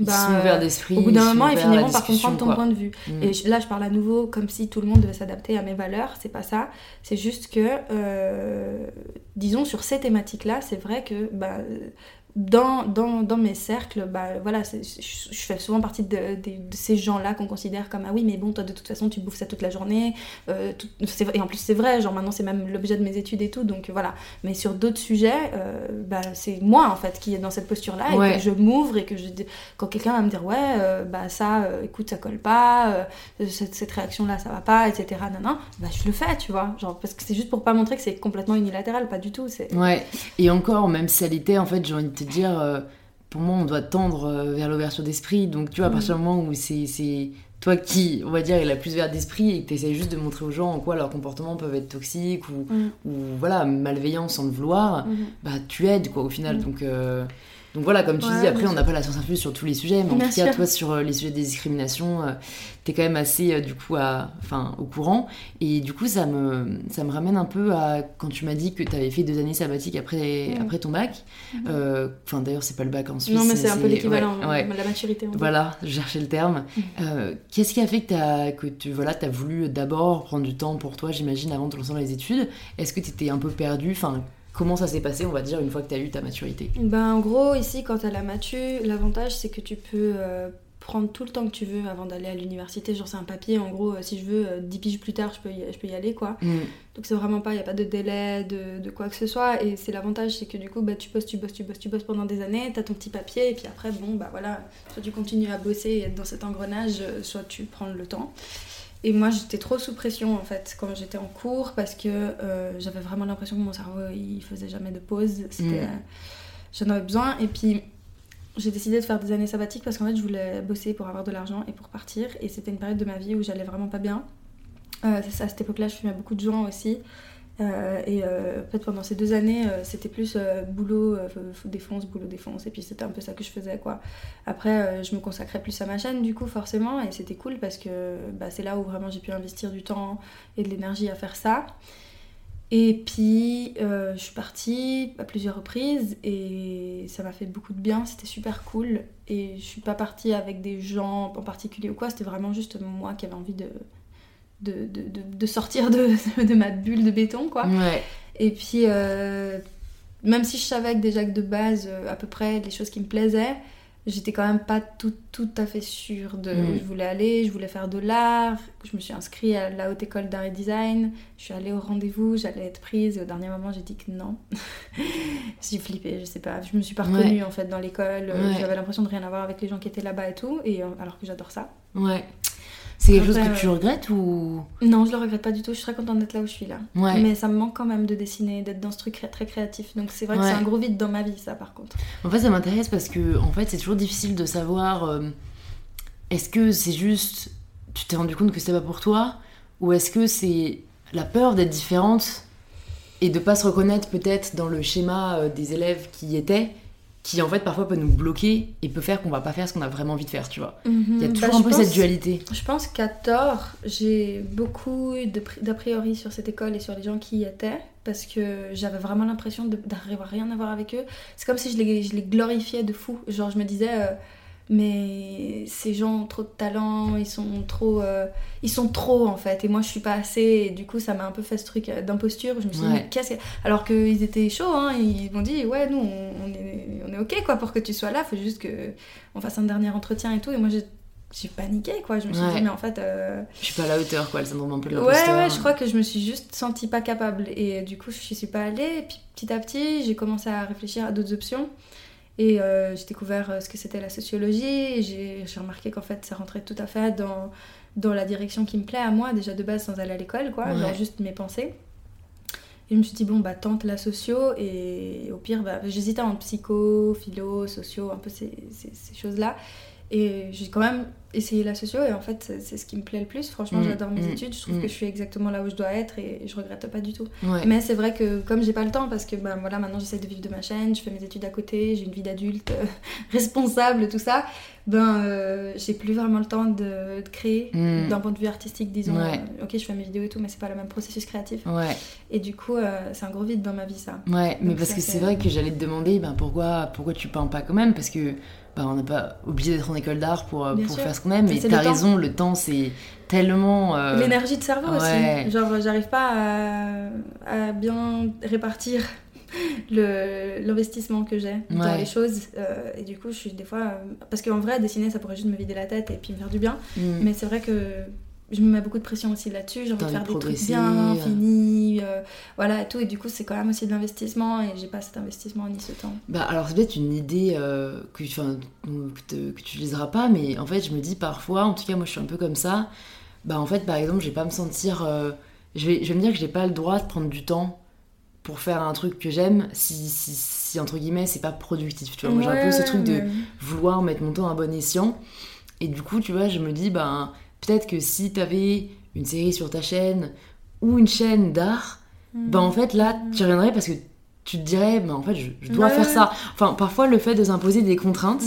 au bout d'un moment, ils finiront par comprendre ton point de vue. Et là, je parle à nouveau comme si tout le monde devait s'adapter à mes valeurs. C'est pas ça. C'est juste que, disons, sur ces thématiques-là, c'est vrai que dans mes cercles, je fais souvent partie de ces gens-là qu'on considère comme ah oui, mais bon, toi de toute façon tu bouffes ça toute la journée, et en plus c'est vrai, genre maintenant c'est même l'objet de mes études et tout, donc voilà. Mais sur d'autres sujets, c'est moi en fait qui est dans cette posture-là, et que je m'ouvre, et que quand quelqu'un va me dire écoute, ça colle pas, cette réaction-là ça va pas, etc., nanana, je le fais, tu vois, genre parce que c'est juste pour pas montrer que c'est complètement unilatéral, pas du tout. Et encore, même si elle était, en fait, j'ai envie de te dire, pour moi, on doit tendre vers l'ouverture d'esprit. Donc, tu vois, à partir du moment où c'est toi qui, on va dire, est la plus ouverte d'esprit et que tu essaies juste de montrer aux gens en quoi leurs comportements peuvent être toxiques ou voilà, malveillants sans le vouloir, tu aides, quoi, au final. Donc voilà, comme tu dis, après, on n'a pas la science infuse sur tous les sujets, mais en tout cas, toi, sur les sujets des discriminations, t'es quand même assez, du coup, au courant. Et du coup, ça me ramène un peu à quand tu m'as dit que t'avais fait 2 années sabbatiques après ton bac. D'ailleurs, c'est pas le bac en Suisse. Non, mais c'est un peu l'équivalent, la maturité. Voilà, je cherchais le terme. Qu'est-ce qui a fait que t'as voulu d'abord prendre du temps pour toi, j'imagine, avant de te lancer dans les études? Est-ce que t'étais un peu perdue? Comment ça s'est passé, on va dire, une fois que tu as eu ta maturité? En gros, ici, quand tu as la matu, l'avantage, c'est que tu peux prendre tout le temps que tu veux avant d'aller à l'université. Genre, c'est un papier, en gros, si je veux, 10 piges plus tard, je peux y aller, quoi. Donc, c'est vraiment pas, il n'y a pas de délai, de quoi que ce soit. Et c'est l'avantage, c'est que du coup, tu bosses pendant des années, tu as ton petit papier, et puis après, soit tu continues à bosser et être dans cet engrenage, soit tu prends le temps. Et moi, j'étais trop sous pression, en fait, quand j'étais en cours, parce que j'avais vraiment l'impression que mon cerveau, il faisait jamais de pause. J'en avais besoin. Et puis, j'ai décidé de faire des années sabbatiques parce qu'en fait, je voulais bosser pour avoir de l'argent et pour partir. Et c'était une période de ma vie où j'allais vraiment pas bien. À cette époque-là, je fumais beaucoup de joints aussi. En fait, pendant ces 2 années, c'était plus boulot, défonce, boulot, défonce. Et puis, c'était un peu ça que je faisais, quoi. Après, je me consacrais plus à ma chaîne, du coup, forcément. Et c'était cool parce que c'est là où vraiment j'ai pu investir du temps et de l'énergie à faire ça. Et puis, je suis partie à plusieurs reprises et ça m'a fait beaucoup de bien. C'était super cool. Et je suis pas partie avec des gens en particulier ou quoi. C'était vraiment juste moi qui avais envie de sortir de ma bulle de béton, quoi. Et puis même si je savais que déjà que de base à peu près les choses qui me plaisaient, j'étais quand même pas tout à fait sûre de où je voulais aller. Je voulais faire de l'art, je me suis inscrite à la haute école d'art et design, je suis allée au rendez-vous, j'allais être prise, et au dernier moment j'ai dit que non. J'ai flippé, je sais pas, je me suis pas reconnue en fait dans l'école, j'avais l'impression de rien avoir avec les gens qui étaient là-bas et tout, et alors que j'adore ça. C'est quelque chose que tu regrettes ou... Non, je le regrette pas du tout. Je suis très contente d'être là où je suis là. Mais ça me manque quand même de dessiner, d'être dans ce truc très créatif. Donc c'est vrai que c'est un gros vide dans ma vie, ça, par contre. En fait, ça m'intéresse parce que en fait, c'est toujours difficile de savoir... est-ce que c'est juste... Tu t'es rendu compte que c'était pas pour toi? Ou est-ce que c'est la peur d'être différente et de pas se reconnaître peut-être dans le schéma des élèves qui y étaient, qui en fait parfois peut nous bloquer et peut faire qu'on va pas faire ce qu'on a vraiment envie de faire, tu vois. Il y a toujours un peu cette dualité. Je pense qu'à tort, j'ai beaucoup d'a priori sur cette école et sur les gens qui y étaient. parce que j'avais vraiment l'impression d'avoir rien à voir avec eux. C'est comme si je les glorifiais de fou. Genre je me disais mais ces gens ont trop de talent, ils sont trop en fait, et moi je suis pas assez, et du coup ça m'a un peu fait ce truc d'imposture. Je me suis dit mais qu'est-ce que... alors qu'ils étaient chauds hein, ils m'ont dit ouais nous on est ok quoi pour que tu sois là, faut juste que on fasse un dernier entretien et tout, et moi j'ai paniqué quoi, je me suis dit mais en fait je suis pas à la hauteur quoi, le syndrome un peu de l'imposteur. Je crois que je me suis juste sentie pas capable, et du coup je suis pas allée, et puis petit à petit j'ai commencé à réfléchir à d'autres options, et j'ai découvert ce que c'était la sociologie, et j'ai remarqué qu'en fait ça rentrait tout à fait dans la direction qui me plaît à moi déjà de base, sans aller à l'école quoi, genre juste mes pensées. Et je me suis dit bon bah tente la socio, et au pire bah, j'hésitais entre psycho, philo, socio, un peu ces choses là, et j'ai quand même essayé la socio, et en fait c'est ce qui me plaît le plus, franchement j'adore mes études, je trouve que je suis exactement là où je dois être, et je regrette pas du tout. Mais c'est vrai que comme j'ai pas le temps, parce que ben voilà, maintenant j'essaie de vivre de ma chaîne, je fais mes études à côté, j'ai une vie d'adulte responsable, tout ça, j'ai plus vraiment le temps de créer d'un point de vue artistique disons. Ok je fais mes vidéos et tout, mais c'est pas le même processus créatif, et du coup c'est un gros vide dans ma vie ça. Donc, mais parce ça, que c'est vrai que j'allais te demander ben pourquoi tu peins pas quand même, parce que bah, on n'est pas obligé d'être en école d'art pour faire ce qu'on aime, mais t'as raison, le temps c'est tellement... L'énergie de cerveau aussi, genre j'arrive pas à bien répartir l'investissement que j'ai dans les choses, et du coup je suis des fois... Parce qu'en vrai dessiner ça pourrait juste me vider la tête et puis me faire du bien, mais c'est vrai que je me mets beaucoup de pression aussi là-dessus, j'ai envie de faire des trucs bien finis, voilà et tout, et du coup c'est quand même aussi de l'investissement, et j'ai pas cet investissement ni ce temps. Bah alors c'est peut-être une idée que tu utiliseras pas, mais en fait je me dis parfois, en tout cas moi je suis un peu comme ça, bah en fait par exemple je vais pas me sentir, je vais me dire que j'ai pas le droit de prendre du temps pour faire un truc que j'aime si entre guillemets c'est pas productif, tu vois. Moi j'ai un peu ce truc de vouloir mettre mon temps à bon escient, et du coup tu vois je me dis bah peut-être que si t'avais une série sur ta chaîne ou une chaîne d'art, ben en fait là tu reviendrais parce que tu te dirais ben en fait je dois faire ça. Enfin parfois le fait de s'imposer des contraintes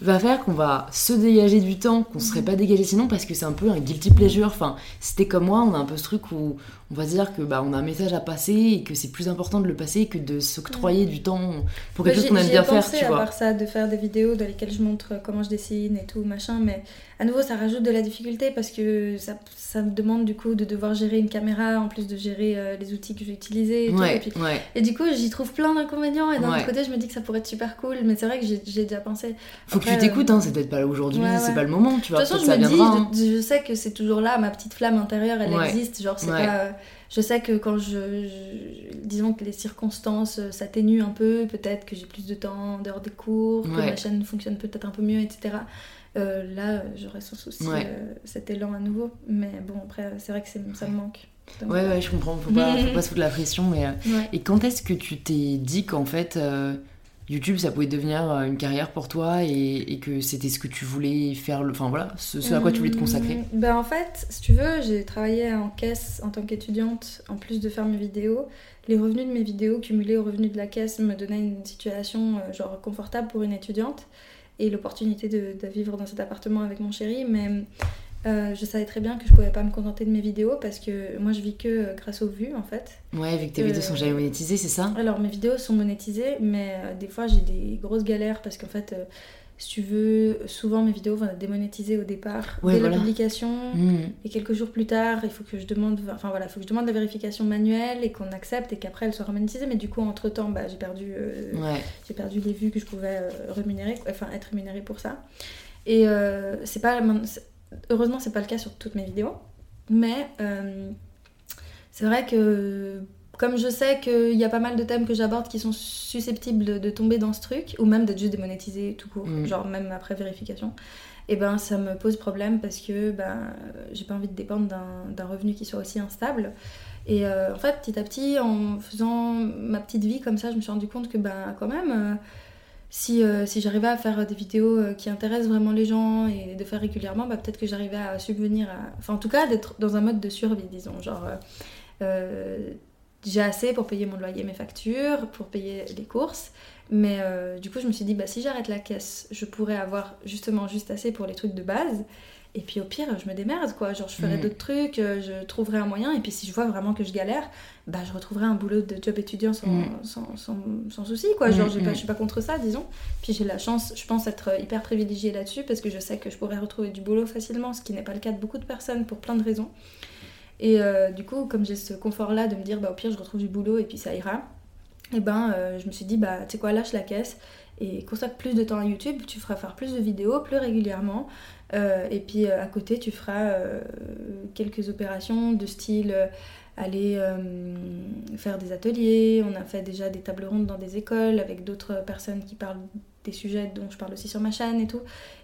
va faire qu'on va se dégager du temps qu'on serait pas dégagé sinon, parce que c'est un peu un guilty pleasure. Enfin si t'es comme moi, on a un peu ce truc où on va dire que bah on a un message à passer et que c'est plus important de le passer que de s'octroyer du temps pour quelque chose qu'on aime bien faire, tu vois. J'ai pensé à part ça de faire des vidéos dans lesquelles je montre comment je dessine et tout machin, mais à nouveau ça rajoute de la difficulté parce que ça me demande du coup de devoir gérer une caméra en plus de gérer les outils que je vais utiliser et tout, et puis et du coup j'y trouve plein d'inconvénients, et d'un autre côté je me dis que ça pourrait être super cool, mais c'est vrai que j'ai déjà pensé. Faut que tu t'écoutes hein, c'est peut-être pas là aujourd'hui, c'est pas le moment, tu vois. De toute façon je me dis hein. Je sais que c'est toujours là, ma petite flamme intérieure elle existe, genre c'est pas... Je sais que quand disons que les circonstances s'atténuent un peu, peut-être que j'ai plus de temps en dehors des cours, que ma chaîne fonctionne peut-être un peu mieux, etc. Là, j'aurais sans souci cet élan à nouveau. Mais bon, après, c'est vrai que ça me manque. Donc, je comprends. Faut pas se foutre la pression. Mais, et quand est-ce que tu t'es dit qu'en fait, YouTube, ça pouvait devenir une carrière pour toi et que c'était ce que tu voulais faire, enfin voilà, ce à quoi tu voulais te consacrer? Ben en fait, si tu veux, j'ai travaillé en caisse en tant qu'étudiante, en plus de faire mes vidéos. Les revenus de mes vidéos cumulés aux revenus de la caisse me donnaient une situation genre confortable pour une étudiante et l'opportunité de vivre dans cet appartement avec mon chéri, mais... je savais très bien que je pouvais pas me contenter de mes vidéos parce que moi je vis que grâce aux vues en fait. Ouais, vu que tes vidéos sont jamais monétisées, c'est ça ? Alors mes vidéos sont monétisées, mais des fois j'ai des grosses galères parce qu'en fait, si tu veux, souvent mes vidéos vont être démonétisées au départ dès la publication et quelques jours plus tard, il faut que je demande, la vérification manuelle et qu'on accepte et qu'après elles soient monétisées. Mais du coup entre temps, bah j'ai perdu les vues que je pouvais être rémunérée pour ça. Et c'est pas heureusement, c'est pas le cas sur toutes mes vidéos, mais c'est vrai que comme je sais qu'il y a pas mal de thèmes que j'aborde qui sont susceptibles de tomber dans ce truc, ou même d'être juste démonétisés tout court, genre même après vérification, et ben ça me pose problème parce que ben, j'ai pas envie de dépendre d'un revenu qui soit aussi instable. Et en fait, petit à petit, en faisant ma petite vie comme ça, je me suis rendu compte que ben quand même... Si j'arrivais à faire des vidéos qui intéressent vraiment les gens et de faire régulièrement, bah peut-être que j'arrivais à subvenir à... Enfin, en tout cas, d'être dans un mode de survie, disons. Genre, j'ai assez pour payer mon loyer, mes factures, pour payer les courses. Mais du coup, je me suis dit, bah si j'arrête la caisse, je pourrais avoir justement juste assez pour les trucs de base. Et puis au pire, je me démerde, quoi. Genre, je ferai d'autres trucs, je trouverai un moyen. Et puis si je vois vraiment que je galère, bah, je retrouverai un boulot de job étudiant sans souci, quoi. Genre, je suis pas contre ça, disons. Puis j'ai la chance, je pense, être hyper privilégiée là-dessus parce que je sais que je pourrais retrouver du boulot facilement, ce qui n'est pas le cas de beaucoup de personnes pour plein de raisons. Et du coup, comme j'ai ce confort-là de me dire, bah, au pire, je retrouve du boulot et puis ça ira, et ben, je me suis dit, bah, tu sais quoi, lâche la caisse et consacre plus de temps à YouTube, tu feras faire plus de vidéos, plus régulièrement. Et puis à côté tu feras quelques opérations de style aller faire des ateliers. On a fait déjà des tables rondes dans des écoles avec d'autres personnes qui parlent des sujets dont je parle aussi sur ma chaîne et tout,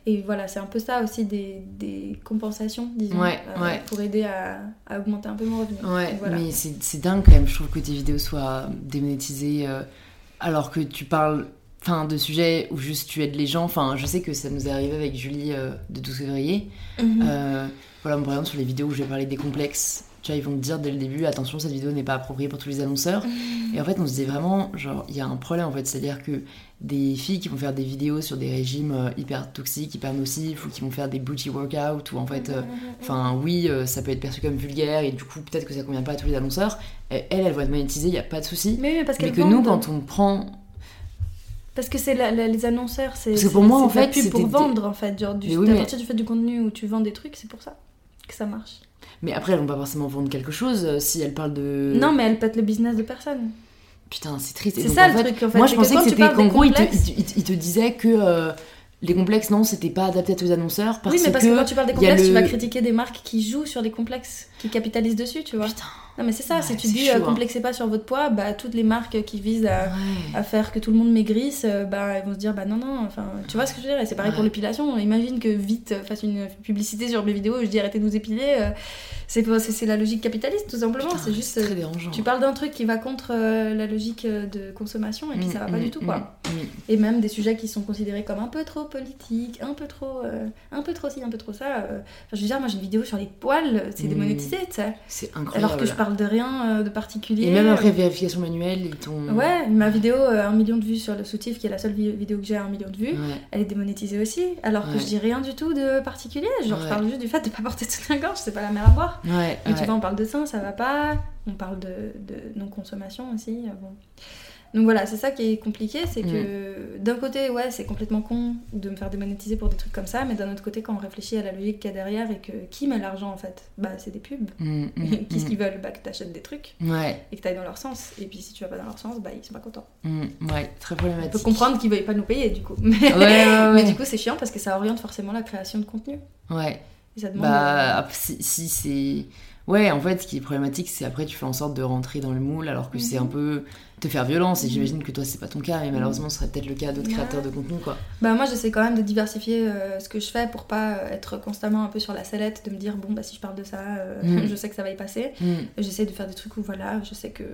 et voilà, c'est un peu ça aussi, des compensations, disons, pour aider à augmenter un peu mon revenu. Voilà. Mais c'est dingue quand même, je trouve, que tes vidéos soient démonétisées alors que tu parles de sujets où juste tu aides les gens. Enfin, je sais que ça nous est arrivé avec Julie de 12 février. Voilà, par exemple, sur les vidéos où je vais parler des complexes, tu vois, ils vont te dire dès le début, attention, cette vidéo n'est pas appropriée pour tous les annonceurs. Et en fait, on se disait vraiment, genre, il y a un problème, en fait. C'est-à-dire que des filles qui vont faire des vidéos sur des régimes hyper toxiques, hyper nocifs, ou qui vont faire des booty workouts, ou en fait, ça peut être perçu comme vulgaire, et du coup, peut-être que ça convient pas à tous les annonceurs. Elles vont être monétisées, il n'y a pas de souci. Mais parce que nous, quand on prend... Parce que c'est les annonceurs, c'est pour vendre, en fait. Genre, à partir du fait du contenu où tu vends des trucs, c'est pour ça que ça marche. Mais après, elles vont pas forcément vendre quelque chose si elles parlent de... Non, mais elles pètent le business de personne. Putain, c'est triste. C'est ça, le truc, en fait. Moi, je pensais que c'était qu'en gros, ils te disaient que... les complexes, non, c'était pas adapté à tous les annonceurs. Parce que quand tu parles des complexes, tu vas critiquer des marques qui jouent sur les complexes, qui capitalisent dessus, tu vois. Putain. Non, mais c'est ça, si tu dis complexez pas sur votre poids, bah toutes les marques qui visent à faire que tout le monde maigrisse, bah elles vont se dire, bah non, enfin, tu vois ce que je veux dire. Et c'est pareil pour l'épilation. On imagine que Vite fasse une publicité sur mes vidéos où je dis arrêtez de vous épiler. C'est la logique capitaliste, tout simplement. Putain, c'est juste. Très dérangeant. Tu parles d'un truc qui va contre la logique de consommation, et puis ça va pas du tout, quoi. Et même des sujets qui sont considérés comme un peu trop politique, un peu trop ci, un peu trop ça. Je veux dire, moi j'ai une vidéo sur les poils, c'est démonétisé, tu sais. C'est incroyable. Alors que je parle de rien de particulier. Et même après vérification manuelle, ils t'ont... Ouais, ma vidéo 1 million de vues sur le soutif, qui est la seule vidéo que j'ai à 1 million de vues, elle est démonétisée aussi, alors que je dis rien du tout de particulier. Genre, je parle juste du fait de pas porter toute la gorge, c'est pas la mer à boire. Mais tu vois, on parle de ça, ça va pas. On parle de non-consommation aussi, bon... Donc voilà, c'est ça qui est compliqué, c'est que d'un côté, c'est complètement con de me faire démonétiser pour des trucs comme ça, mais d'un autre côté, quand on réfléchit à la logique qu'il y a derrière et que qui met l'argent, en fait, bah c'est des pubs. Qu'est-ce qu'ils veulent ? Bah que t'achètes des trucs et que t'ailles dans leur sens. Et puis si tu vas pas dans leur sens, bah ils sont pas contents. Ouais, très problématique. On peut comprendre qu'ils veuillent pas nous payer, du coup. Mais du coup, c'est chiant parce que ça oriente forcément la création de contenu. Et ça demande... si c'est... en fait, ce qui est problématique, c'est après tu fais en sorte de rentrer dans le moule, alors que c'est un peu te faire violence. Et j'imagine que toi, c'est pas ton cas, mais malheureusement, ce serait peut-être le cas d'autres créateurs de contenu, quoi. Bah moi, j'essaie quand même de diversifier ce que je fais pour pas être constamment un peu sur la sellette, de me dire bon bah si je parle de ça, je sais que ça va y passer. J'essaie de faire des trucs où voilà, je sais que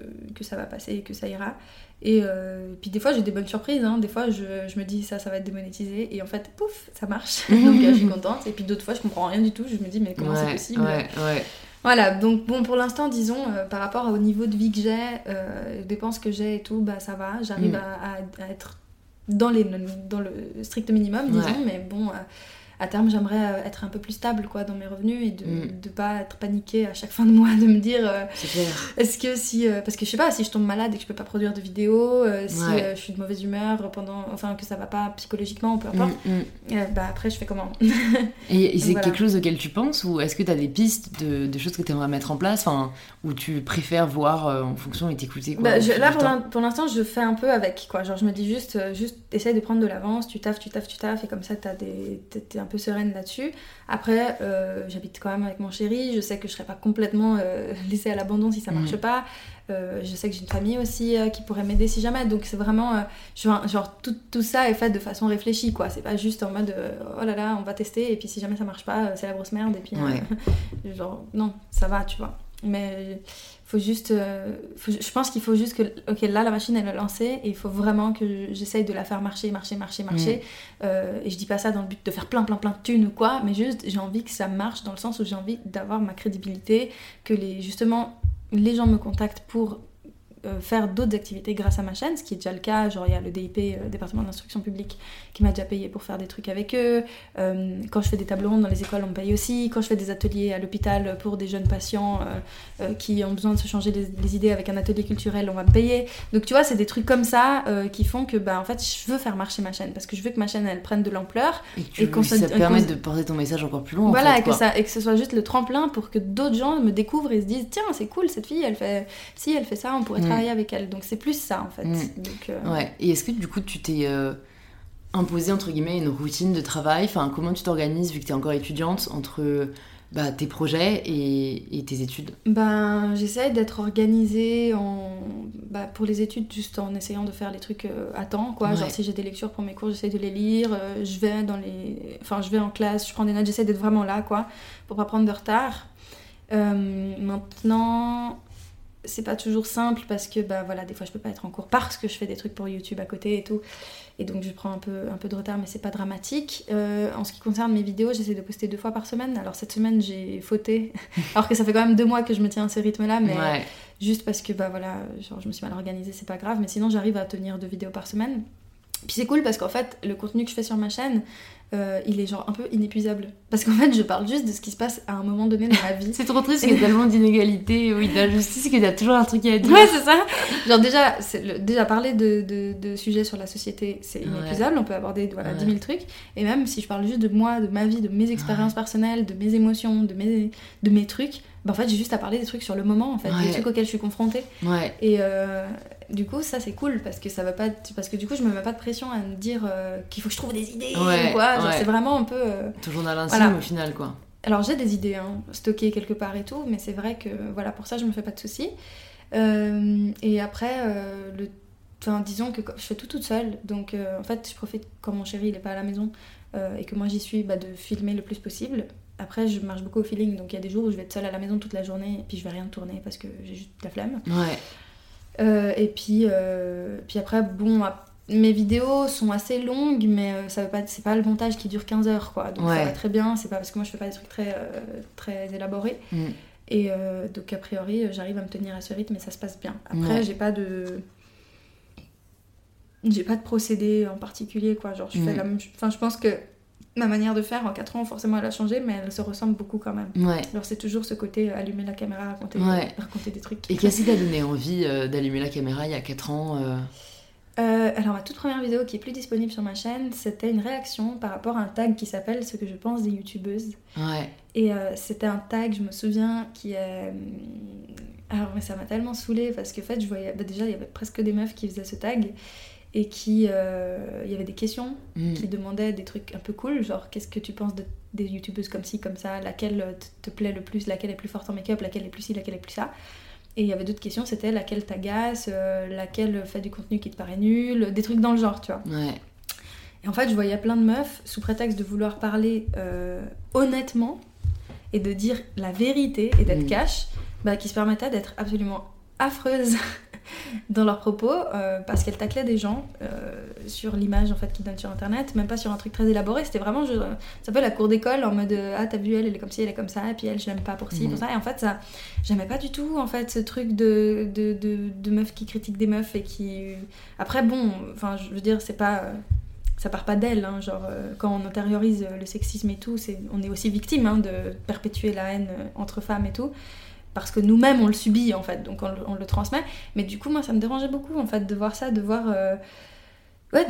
ça va passer et que ça ira. Et puis des fois, j'ai des bonnes surprises. Des fois, je me dis ça va être démonétisé, et en fait, pouf, ça marche. Donc je suis contente. Et puis d'autres fois, je comprends rien du tout. Je me dis mais comment c'est possible ? Voilà, donc bon, pour l'instant, disons, par rapport au niveau de vie que j'ai, dépenses que j'ai et tout, bah ça va, j'arrive à être dans le strict minimum, disons, mais bon, à terme, j'aimerais être un peu plus stable, quoi, dans mes revenus, et de ne pas être paniquée à chaque fin de mois, de me dire, est-ce que si, parce que je sais pas, si je tombe malade et que je peux pas produire de vidéos, si je suis de mauvaise humeur, que ça va pas psychologiquement, peu importe, bah après je fais comment. Et c'est quelque chose auquel tu penses, ou est-ce que t'as des pistes de choses que t'aimerais mettre en place, ou tu préfères voir en fonction et t'écouter, quoi, là, pour l'instant, je fais un peu avec, quoi, genre je me dis juste essaye de prendre de l'avance, tu taffes, et comme ça t'es un peu sereine là-dessus. Après, j'habite quand même avec mon chéri, je sais que je serai pas complètement laissée à l'abandon si ça marche pas. Je sais que j'ai une famille aussi qui pourrait m'aider si jamais, donc c'est vraiment tout ça est fait de façon réfléchie, quoi. C'est pas juste en mode oh là là, on va tester et puis si jamais ça marche pas, c'est la grosse merde et puis genre non, ça va, tu vois. Mais faut juste je pense qu'il faut juste que là la machine elle est lancée et il faut vraiment que j'essaye de la faire marcher. Et je dis pas ça dans le but de faire plein de thunes ou quoi, mais juste j'ai envie que ça marche dans le sens où j'ai envie d'avoir ma crédibilité, que les gens me contactent pour faire d'autres activités grâce à ma chaîne, ce qui est déjà le cas. Genre il y a le DIP, département d'instruction publique, qui m'a déjà payé pour faire des trucs avec eux. Quand je fais des tables rondes dans les écoles, on me paye aussi. Quand je fais des ateliers à l'hôpital pour des jeunes patients qui ont besoin de se changer les idées avec un atelier culturel, on va me payer. Donc tu vois, c'est des trucs comme ça qui font que bah, en fait, je veux faire marcher ma chaîne, parce que je veux que ma chaîne elle prenne de l'ampleur et qu'on ça te permette de porter ton message encore plus loin. Voilà, en fait, et que ce soit juste le tremplin pour que d'autres gens me découvrent et se disent tiens, c'est cool, cette fille, elle fait ça, on pourrait travailler avec elle. Donc c'est plus ça en fait. Donc, ouais. Et est-ce que du coup tu t'es imposé entre guillemets une routine de travail, enfin comment tu t'organises vu que t'es encore étudiante entre bah, tes projets et tes études? Ben, j'essaie d'être organisée pour les études, juste en essayant de faire les trucs à temps, quoi. Ouais. Genre si j'ai des lectures pour mes cours, j'essaie de les lire, je vais en classe, je prends des notes, j'essaie d'être vraiment là, quoi, pour pas prendre de retard. Maintenant, c'est pas toujours simple parce que bah voilà, des fois je peux pas être en cours parce que je fais des trucs pour YouTube à côté et tout. Et donc je prends un peu de retard, mais c'est pas dramatique. En ce qui concerne mes vidéos, j'essaie de poster 2 fois par semaine. Alors cette semaine, j'ai fauté. Alors que ça fait quand même 2 mois que je me tiens à ce rythme-là, mais ouais. Juste parce que bah voilà, genre, je me suis mal organisée, c'est pas grave. Mais sinon, j'arrive à tenir 2 vidéos par semaine. Puis c'est cool parce qu'en fait, le contenu que je fais sur ma chaîne, il est genre un peu inépuisable. Parce qu'en fait, je parle juste de ce qui se passe à un moment donné dans ma vie. C'est trop triste, parce qu'il y a tellement d'inégalités, d'injustices, qu'il y a toujours un truc à dire. Ouais, c'est ça. Genre déjà parler de sujets sur la société, c'est inépuisable. Ouais. On peut aborder 10 000 trucs. Et même si je parle juste de moi, de ma vie, de mes expériences personnelles, de mes émotions, de mes trucs, bah en fait, j'ai juste à parler des trucs sur le moment, en fait, des trucs auxquels je suis confrontée. Ouais. Et... du coup, ça c'est cool parce que ça va pas. Parce que du coup, je me mets pas de pression à me dire qu'il faut que je trouve des idées ou quoi. Genre, c'est vraiment un peu. Ton journal intime au final, quoi. Alors j'ai des idées stockées quelque part et tout, mais c'est vrai que voilà, pour ça je me fais pas de soucis. Et après, disons que je fais tout toute seule, donc en fait, je profite quand mon chéri il est pas à la maison et que moi j'y suis, bah, de filmer le plus possible. Après, je marche beaucoup au feeling, donc il y a des jours où je vais être seule à la maison toute la journée et puis je vais rien tourner parce que j'ai juste la flemme. Ouais. Et puis après, bon, mes vidéos sont assez longues, mais ça veut pas, c'est pas le montage qui dure 15 heures, quoi. Donc ça va très bien, c'est pas parce que moi je fais pas des trucs très élaborés. Et donc a priori, j'arrive à me tenir à ce rythme et ça se passe bien. Après, j'ai pas de procédé en particulier, quoi. Genre, je fais la même... Enfin, je pense que ma manière de faire en 4 ans, forcément elle a changé, mais elle se ressemble beaucoup quand même. Ouais. Alors c'est toujours ce côté allumer la caméra, raconter des trucs. Et qu'est-ce qui t'a donné envie d'allumer la caméra il y a 4 ans Alors ma toute première vidéo qui est plus disponible sur ma chaîne, c'était une réaction par rapport à un tag qui s'appelle ce que je pense des youtubeuses. Ouais. Et c'était un tag, je me souviens, qui est... Alors mais ça m'a tellement saoulée parce qu'en fait je voyais... Bah, déjà il y avait presque des meufs qui faisaient ce tag. Et qui, il y avait des questions qui demandaient des trucs un peu cool, genre qu'est-ce que tu penses des youtubeuses comme ci, comme ça, laquelle te plaît le plus, laquelle est plus forte en make-up, laquelle est plus ci, laquelle est plus ça. Et il y avait d'autres questions, c'était laquelle t'agace, laquelle fait du contenu qui te paraît nul, des trucs dans le genre, tu vois. Ouais. Et en fait, je voyais plein de meufs, sous prétexte de vouloir parler honnêtement et de dire la vérité et d'être cash, bah, qui se permettaient d'être absolument affreuses dans leurs propos parce qu'elles taclaient des gens sur l'image en fait qu'ils donnent sur internet, même pas sur un truc très élaboré. C'était vraiment ça fait la cour d'école en mode ah t'as vu elle est comme ci, elle est comme ça, et puis elle je l'aime pas pour ci pour ça. Et en fait ça, j'aimais pas du tout en fait ce truc de meufs qui critiquent des meufs et qui après bon enfin je veux dire c'est pas ça part pas d'elle hein, genre quand on intériorise le sexisme et tout on est aussi victime hein, de perpétuer la haine entre femmes et tout. Parce que nous-mêmes on le subit en fait, donc on le transmet. Mais du coup moi ça me dérangeait beaucoup en fait de voir ça, de voir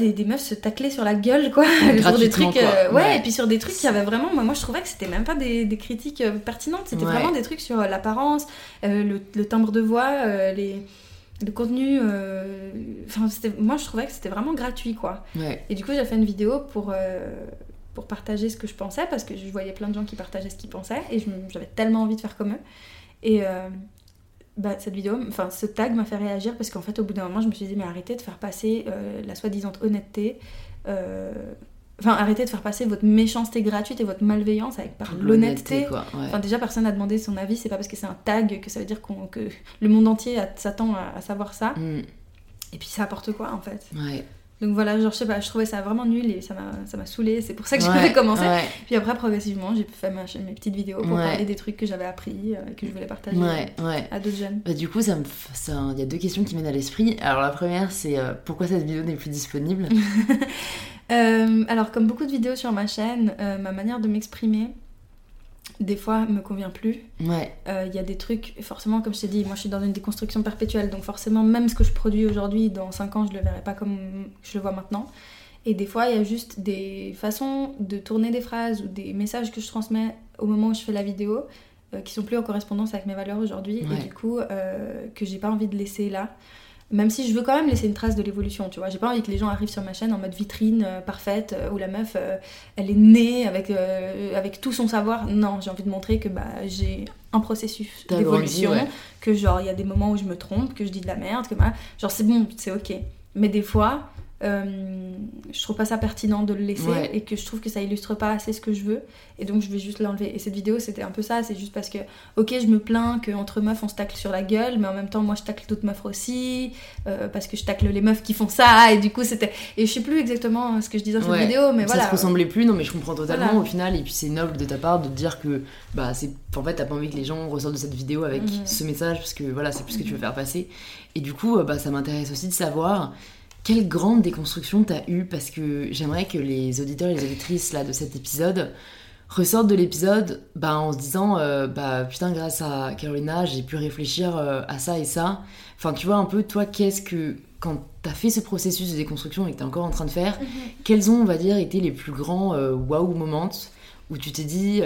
des meufs se tacler sur la gueule quoi, sur des trucs et puis sur des trucs qui avaient vraiment, moi je trouvais que c'était même pas des critiques pertinentes, c'était vraiment des trucs sur l'apparence, le timbre de voix, le contenu, moi je trouvais que c'était vraiment gratuit quoi. Ouais. Et du coup j'ai fait une vidéo pour partager ce que je pensais parce que je voyais plein de gens qui partageaient ce qu'ils pensaient et j'avais tellement envie de faire comme eux. Et cette vidéo, enfin ce tag m'a fait réagir parce qu'en fait au bout d'un moment je me suis dit mais arrêtez de faire passer la soi-disant honnêteté, arrêtez de faire passer votre méchanceté gratuite et votre malveillance par l'honnêteté. Quoi, ouais. Enfin déjà personne n'a demandé son avis, c'est pas parce que c'est un tag que ça veut dire que le monde entier s'attend à savoir ça. Et puis ça apporte quoi en fait. Ouais. Donc voilà, genre je sais pas, je trouvais ça vraiment nul et ça m'a saoulée, c'est pour ça que j'ai pas commencé. Ouais. Puis après, progressivement, j'ai fait mes petites vidéos pour parler des trucs que j'avais appris, que je voulais partager à d'autres jeunes. Bah, du coup, il y a deux questions qui viennent à l'esprit. Alors la première, c'est pourquoi cette vidéo n'est plus disponible ? Alors comme beaucoup de vidéos sur ma chaîne, ma manière de m'exprimer, des fois, me convient plus. Y a des trucs, forcément, comme je t'ai dit, moi je suis dans une déconstruction perpétuelle, donc forcément, même ce que je produis aujourd'hui, dans 5 ans, je le verrai pas comme je le vois maintenant. Et des fois, il y a juste des façons de tourner des phrases ou des messages que je transmets au moment où je fais la vidéo, qui sont plus en correspondance avec mes valeurs aujourd'hui, et du coup, que j'ai pas envie de laisser là. Même si je veux quand même laisser une trace de l'évolution, tu vois. J'ai pas envie que les gens arrivent sur ma chaîne en mode vitrine parfaite, où la meuf, elle est née avec tout son savoir. Non, j'ai envie de montrer que j'ai un processus d'évolution, que genre il y a des moments où je me trompe, que je dis de la merde, que genre c'est bon, c'est ok. Mais des fois, je trouve pas ça pertinent de le laisser et que je trouve que ça illustre pas assez ce que je veux, et donc je vais juste l'enlever. Et cette vidéo, c'était un peu ça, c'est juste parce que ok, je me plains qu'entre meufs on se tacle sur la gueule, mais en même temps moi je tacle d'autres meufs aussi, parce que je tacle les meufs qui font ça, et du coup c'était, et je sais plus exactement ce que je disais dans cette vidéo, mais voilà, ça se ressemblait plus. Non mais je comprends totalement au final, et puis c'est noble de ta part de te dire que c'est, en fait, t'as pas envie que les gens ressortent de cette vidéo avec ce message, parce que voilà, c'est plus ce que tu veux faire passer. Et du coup ça m'intéresse aussi de savoir quelle grande déconstruction t'as eue, parce que j'aimerais que les auditeurs et les auditrices là, de cet épisode ressortent de l'épisode en se disant putain, grâce à Carolina, j'ai pu réfléchir à ça et ça. Enfin, tu vois un peu, toi, qu'est-ce que, quand t'as fait ce processus de déconstruction et que t'es encore en train de faire, quels ont, on va dire, été les plus grands wow moments où tu t'es dit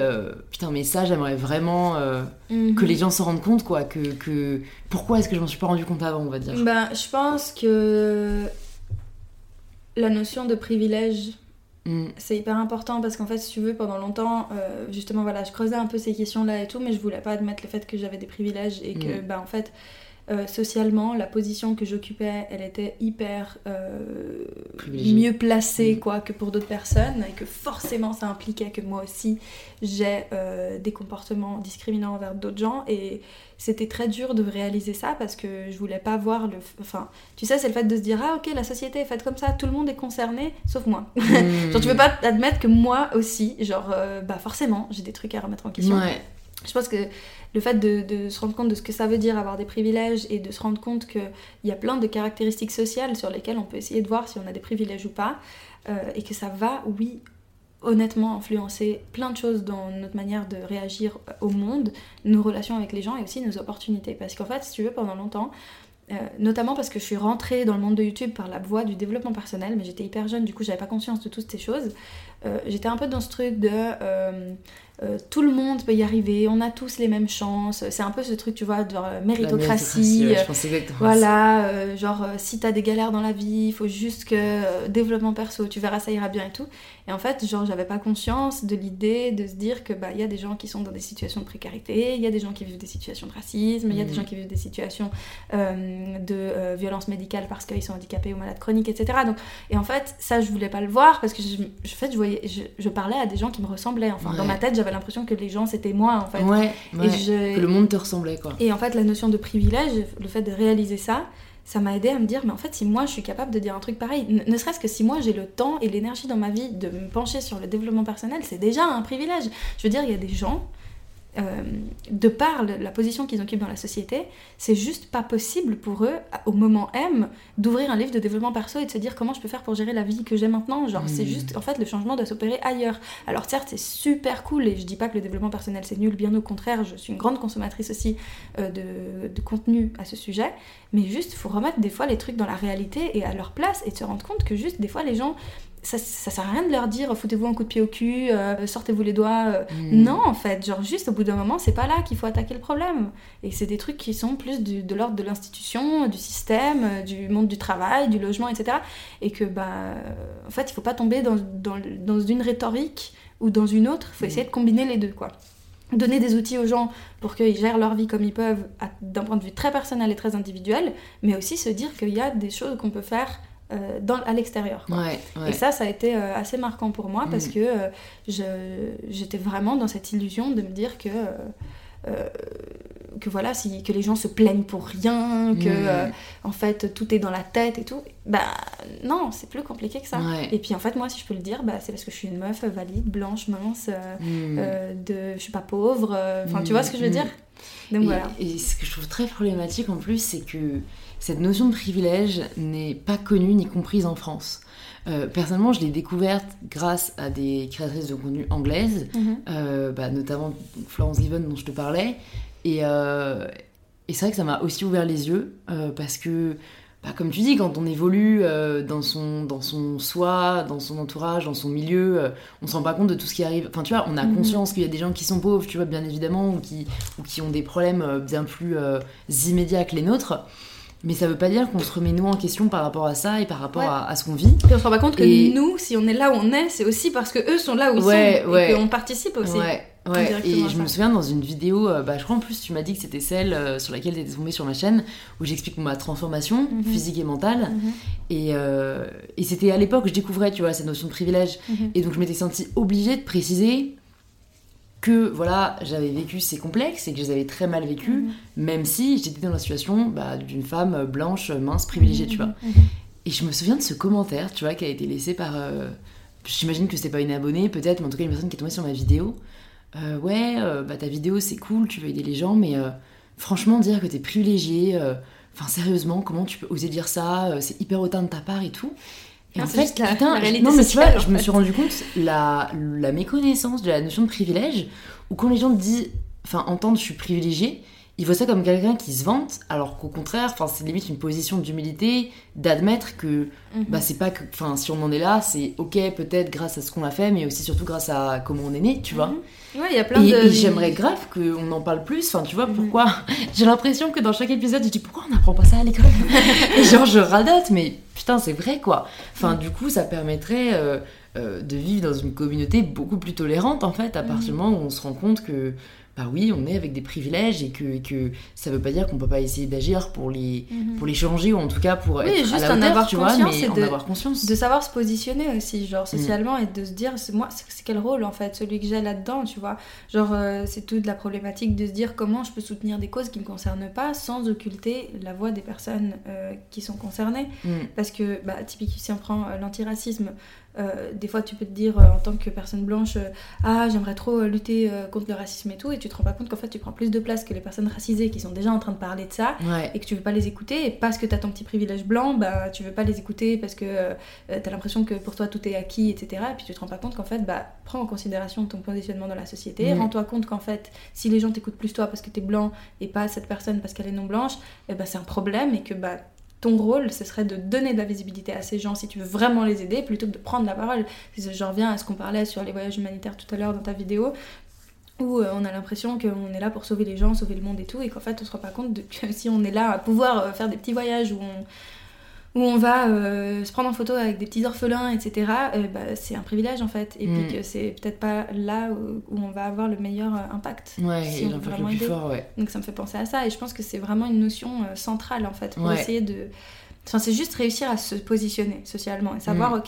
putain, mais ça, j'aimerais vraiment que les gens s'en rendent compte, quoi, que pourquoi est-ce que je m'en suis pas rendu compte avant, on va dire. Je pense que la notion de privilège, c'est hyper important, parce qu'en fait, si tu veux, pendant longtemps, justement, voilà, je creusais un peu ces questions-là et tout, mais je voulais pas admettre le fait que j'avais des privilèges, et que, en fait, socialement, la position que j'occupais, elle était hyper mieux placée, quoi, que pour d'autres personnes, et que forcément, ça impliquait que moi aussi, j'ai des comportements discriminants envers d'autres gens, et c'était très dur de réaliser ça, parce que je voulais pas voir le... Enfin, tu sais, c'est le fait de se dire « Ah, ok, la société est faite comme ça, tout le monde est concerné, sauf moi. Genre, tu peux pas admettre que moi aussi, genre, forcément, j'ai des trucs à remettre en question. Ouais. Je pense que le fait de se rendre compte de ce que ça veut dire avoir des privilèges, et de se rendre compte qu'il y a plein de caractéristiques sociales sur lesquelles on peut essayer de voir si on a des privilèges ou pas, et que ça va, oui, honnêtement influencer plein de choses dans notre manière de réagir au monde, nos relations avec les gens, et aussi nos opportunités. Parce qu'en fait, si tu veux, pendant longtemps, notamment parce que je suis rentrée dans le monde de YouTube par la voie du développement personnel, mais j'étais hyper jeune, du coup j'avais pas conscience de toutes ces choses, j'étais un peu dans ce truc de tout le monde peut y arriver, on a tous les mêmes chances, c'est un peu ce truc, tu vois, de méritocratie, ouais, je pense exactement voilà, genre si t'as des galères dans la vie, il faut juste que développement perso, tu verras, ça ira bien et tout. Et en fait, genre, j'avais pas conscience de l'idée de se dire que y a des gens qui sont dans des situations de précarité, il y a des gens qui vivent des situations de racisme, il y a des gens qui vivent des situations de violence médicale parce qu'ils sont handicapés ou malades chroniques, etc. Donc, et en fait, ça, je voulais pas le voir, parce que je parlais à des gens qui me ressemblaient. Enfin, dans ma tête, j'avais l'impression que les gens, c'était moi, en fait. Que le monde te ressemblait, quoi. Et en fait, la notion de privilège, le fait de réaliser ça, ça m'a aidée à me dire, mais en fait, si moi je suis capable de dire un truc pareil, ne serait-ce que si moi j'ai le temps et l'énergie dans ma vie de me pencher sur le développement personnel, c'est déjà un privilège. Je veux dire, il y a des gens, de par la position qu'ils occupent dans la société, c'est juste pas possible pour eux, au moment M, d'ouvrir un livre de développement perso et de se dire comment je peux faire pour gérer la vie que j'ai maintenant. Genre, c'est juste, en fait, le changement doit s'opérer ailleurs. Alors certes, c'est super cool, et je dis pas que le développement personnel c'est nul, bien au contraire, je suis une grande consommatrice aussi de contenu à ce sujet, mais juste, faut remettre des fois les trucs dans la réalité et à leur place, et de se rendre compte que juste, des fois, les gens... Ça sert à rien de leur dire foutez-vous un coup de pied au cul, sortez-vous les doigts. Non, en fait, genre juste au bout d'un moment, c'est pas là qu'il faut attaquer le problème. Et c'est des trucs qui sont plus de l'ordre de l'institution, du système, du monde du travail, du logement, etc. Et que, en fait, il faut pas tomber dans une rhétorique ou dans une autre, il faut essayer de combiner les deux, quoi. Donner des outils aux gens pour qu'ils gèrent leur vie comme ils peuvent, d'un point de vue très personnel et très individuel, mais aussi se dire qu'il y a des choses qu'on peut faire à l'extérieur, quoi. Et ça a été assez marquant pour moi, parce que j'étais vraiment dans cette illusion de me dire que voilà, si, que les gens se plaignent pour rien, que en fait tout est dans la tête et tout, bah non, c'est plus compliqué que ça. Ouais. Et puis en fait moi, si je peux le dire, bah, c'est parce que je suis une meuf valide, blanche, mince, je suis pas pauvre, enfin tu vois ce que je veux dire. Donc, voilà. Et ce que je trouve très problématique en plus, c'est que cette notion de privilège n'est pas connue ni comprise en France. Personnellement, je l'ai découverte grâce à des créatrices de contenu anglaises, notamment Florence Given dont je te parlais, et c'est vrai que ça m'a aussi ouvert les yeux, parce que comme tu dis, quand on évolue dans son soi, dans son entourage, dans son milieu, on se rend pas compte de tout ce qui arrive. Enfin, tu vois, on a conscience qu'il y a des gens qui sont pauvres, tu vois, bien évidemment, ou qui ont des problèmes bien plus immédiats que les nôtres. Mais ça veut pas dire qu'on se remet nous en question par rapport à ça et par rapport à ce qu'on vit. Et on se rend pas compte que nous, si on est là où on est, c'est aussi parce que eux sont là où ils sont et qu'on participe aussi. Ouais, et je me souviens dans une vidéo, je crois en plus tu m'as dit que c'était celle sur laquelle t'étais tombée sur ma chaîne, où j'explique ma transformation physique et mentale, et c'était à l'époque que je découvrais, tu vois, cette notion de privilège, et donc je m'étais sentie obligée de préciser que voilà, j'avais vécu ces complexes et que je les avais très mal vécus, même si j'étais dans la situation d'une femme blanche, mince, privilégiée, tu vois. Et je me souviens de ce commentaire, tu vois, qui a été laissé par, j'imagine que c'était pas une abonnée peut-être, mais en tout cas une personne qui est tombée sur ma vidéo. Ta vidéo c'est cool, tu veux aider les gens, mais franchement dire que t'es privilégiée, sérieusement, comment tu peux oser dire ça, c'est hyper hautain de ta part et tout. Et en fait, putain, je me suis rendu compte la méconnaissance de la notion de privilège, où quand les gens entendent je suis privilégiée, ils voient ça comme quelqu'un qui se vante, alors qu'au contraire, c'est limite une position d'humilité, d'admettre que c'est pas que, si on en est là, c'est ok peut-être grâce à ce qu'on a fait, mais aussi surtout grâce à comment on est né, tu vois. Ouais, il y a plein de. Et j'aimerais grave qu'on en parle plus. Enfin, tu vois pourquoi. J'ai l'impression que dans chaque épisode, je dis pourquoi on n'apprend pas ça à l'école. Et genre je radote, mais putain c'est vrai quoi. Enfin, du coup, ça permettrait de vivre dans une communauté beaucoup plus tolérante en fait, à partir du moment où on se rend compte que. Bah oui, on est avec des privilèges et que ça veut pas dire qu'on peut pas essayer d'agir pour les changer, ou en tout cas pour être juste à la hauteur, avoir tu vois, mais en avoir conscience. De savoir se positionner aussi, genre socialement, et de se dire, c'est quel rôle en fait, celui que j'ai là-dedans, tu vois. Genre, c'est toute la problématique de se dire comment je peux soutenir des causes qui me concernent pas sans occulter la voix des personnes qui sont concernées. Parce que, typiquement, si on prend l'antiracisme, des fois tu peux te dire en tant que personne blanche j'aimerais trop lutter contre le racisme et tout, et tu te rends pas compte qu'en fait tu prends plus de place que les personnes racisées qui sont déjà en train de parler de ça et que tu veux pas les écouter, et parce que t'as ton petit privilège blanc tu veux pas les écouter parce que t'as l'impression que pour toi tout est acquis, etc. Et puis tu te rends pas compte qu'en fait prends en considération ton positionnement dans la société, rends-toi compte qu'en fait si les gens t'écoutent plus toi parce que t'es blanc et pas cette personne parce qu'elle est non blanche, c'est un problème, et que ton rôle, ce serait de donner de la visibilité à ces gens si tu veux vraiment les aider, plutôt que de prendre la parole. J'en reviens à ce qu'on parlait sur les voyages humanitaires tout à l'heure dans ta vidéo, où on a l'impression qu'on est là pour sauver les gens, sauver le monde et tout, et qu'en fait on se rend pas compte que si on est là à pouvoir faire des petits voyages où on va se prendre en photo avec des petits orphelins, etc., c'est un privilège en fait, et puis que c'est peut-être pas là où on va avoir le meilleur impact, si on veut vraiment aider. Donc ça me fait penser à ça, et je pense que c'est vraiment une notion centrale en fait, pour essayer de... Enfin, c'est juste réussir à se positionner socialement, et savoir,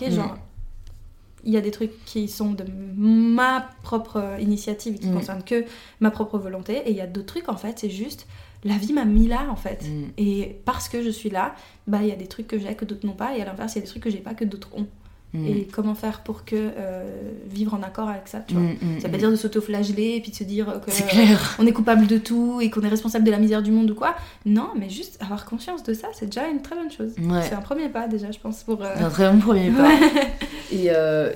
il y a des trucs qui sont de ma propre initiative, qui concernent que ma propre volonté, et il y a d'autres trucs en fait, c'est juste... La vie m'a mis là en fait, et parce que je suis là, il y a des trucs que j'ai que d'autres n'ont pas, et à l'inverse il y a des trucs que j'ai pas que d'autres ont. Et comment faire pour que vivre en accord avec ça, tu vois. Ça veut pas dire de s'auto-flageller et puis de se dire qu'on est coupable de tout et qu'on est responsable de la misère du monde ou quoi. Non, mais juste avoir conscience de ça, c'est déjà une très bonne chose. C'est un premier pas déjà, je pense, pour... C'est un très bon premier pas. Et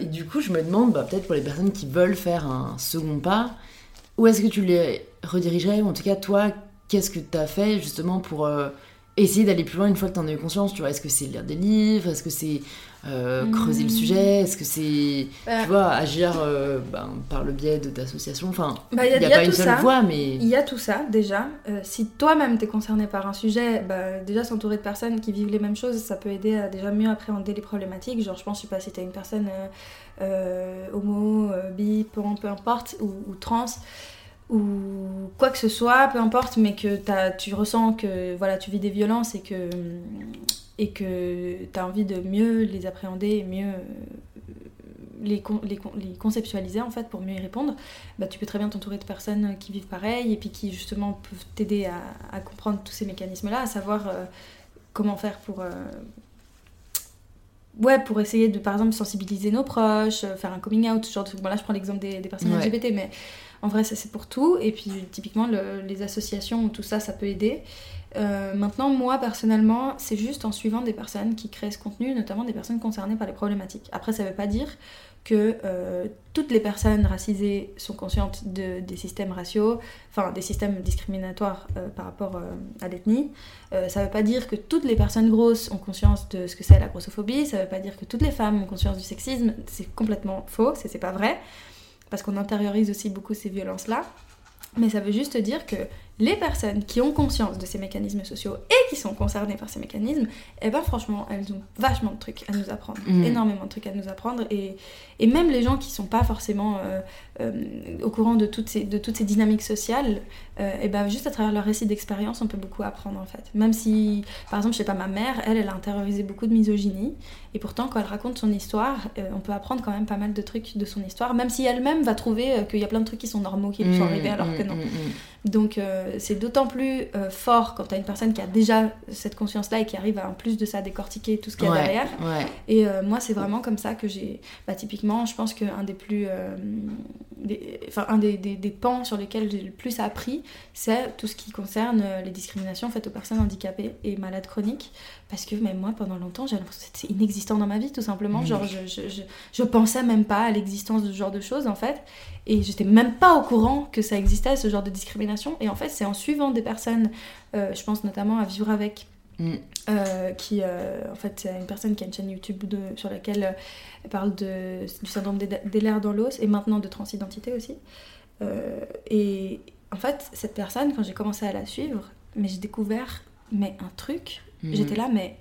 du coup je me demande, peut-être pour les personnes qui veulent faire un second pas, où est-ce que tu les redirigerais, ou en tout cas toi, qu'est-ce que t'as fait justement pour essayer d'aller plus loin une fois que t'en as eu conscience, tu vois? Est-ce que c'est lire des livres? Est-ce que c'est creuser le sujet? Est-ce que c'est, tu vois, agir par le biais de d'associations? Enfin, il y a pas une seule voie, mais... Il y a tout ça, déjà. Si toi-même t'es concerné par un sujet, déjà s'entourer de personnes qui vivent les mêmes choses, ça peut aider à déjà mieux appréhender les problématiques. Genre, je pense, je sais pas, si t'es une personne homo, bi, peu importe, ou trans... ou quoi que ce soit, peu importe, mais que tu ressens que voilà, tu vis des violences et que t'as envie de mieux les appréhender et mieux les conceptualiser en fait pour mieux y répondre, bah, tu peux très bien t'entourer de personnes qui vivent pareil et puis qui justement peuvent t'aider à comprendre tous ces mécanismes-là, à savoir comment faire pour essayer de, par exemple, sensibiliser nos proches, faire un coming out, ce genre de truc. Bon, là, je prends l'exemple des personnes LGBT, mais en vrai, ça, c'est pour tout. Et puis, typiquement, les associations, tout ça, ça peut aider. Maintenant, moi, personnellement, c'est juste en suivant des personnes qui créent ce contenu, notamment des personnes concernées par les problématiques. Après, ça ne veut pas dire que toutes les personnes racisées sont conscientes des systèmes raciaux, enfin des systèmes discriminatoires par rapport à l'ethnie. Ça ne veut pas dire que toutes les personnes grosses ont conscience de ce que c'est la grossophobie, ça ne veut pas dire que toutes les femmes ont conscience du sexisme, c'est complètement faux, c'est pas vrai, parce qu'on intériorise aussi beaucoup ces violences-là. Mais ça veut juste dire que les personnes qui ont conscience de ces mécanismes sociaux et qui sont concernées par ces mécanismes, eh ben franchement, elles ont vachement de trucs à nous apprendre, énormément de trucs à nous apprendre. Et même les gens qui sont pas forcément au courant de toutes ces dynamiques sociales, eh ben juste à travers leur récit d'expérience, on peut beaucoup apprendre en fait. Même si, par exemple, je sais pas, ma mère, elle a intériorisé beaucoup de misogynie, et pourtant quand elle raconte son histoire, on peut apprendre quand même pas mal de trucs de son histoire, même si elle-même va trouver qu'il y a plein de trucs qui sont normaux, qui lui sont arrivés alors que non. Donc c'est d'autant plus fort quand t'as une personne qui a déjà cette conscience-là et qui arrive à, en plus de ça, décortiquer tout ce qu'il y a derrière. Et moi, c'est vraiment comme ça que j'ai... Bah, typiquement, je pense qu'un des plus... un des pans sur lesquels j'ai le plus appris, c'est tout ce qui concerne les discriminations faites aux personnes handicapées et malades chroniques. Parce que même moi, pendant longtemps, j'avais l'impression que c'était inexistant dans ma vie, tout simplement. Genre, je pensais même pas à l'existence de ce genre de choses, en fait. Et j'étais même pas au courant que ça existait, ce genre de discrimination. Et en fait, c'est en suivant des personnes, je pense notamment à Vivre avec, qui, en fait, c'est une personne qui a une chaîne YouTube sur laquelle elle parle du syndrome d'Ehlers dans l'os et maintenant de transidentité aussi. Et en fait, cette personne, quand j'ai commencé à la suivre, mais j'ai découvert un truc... J'étais là, mais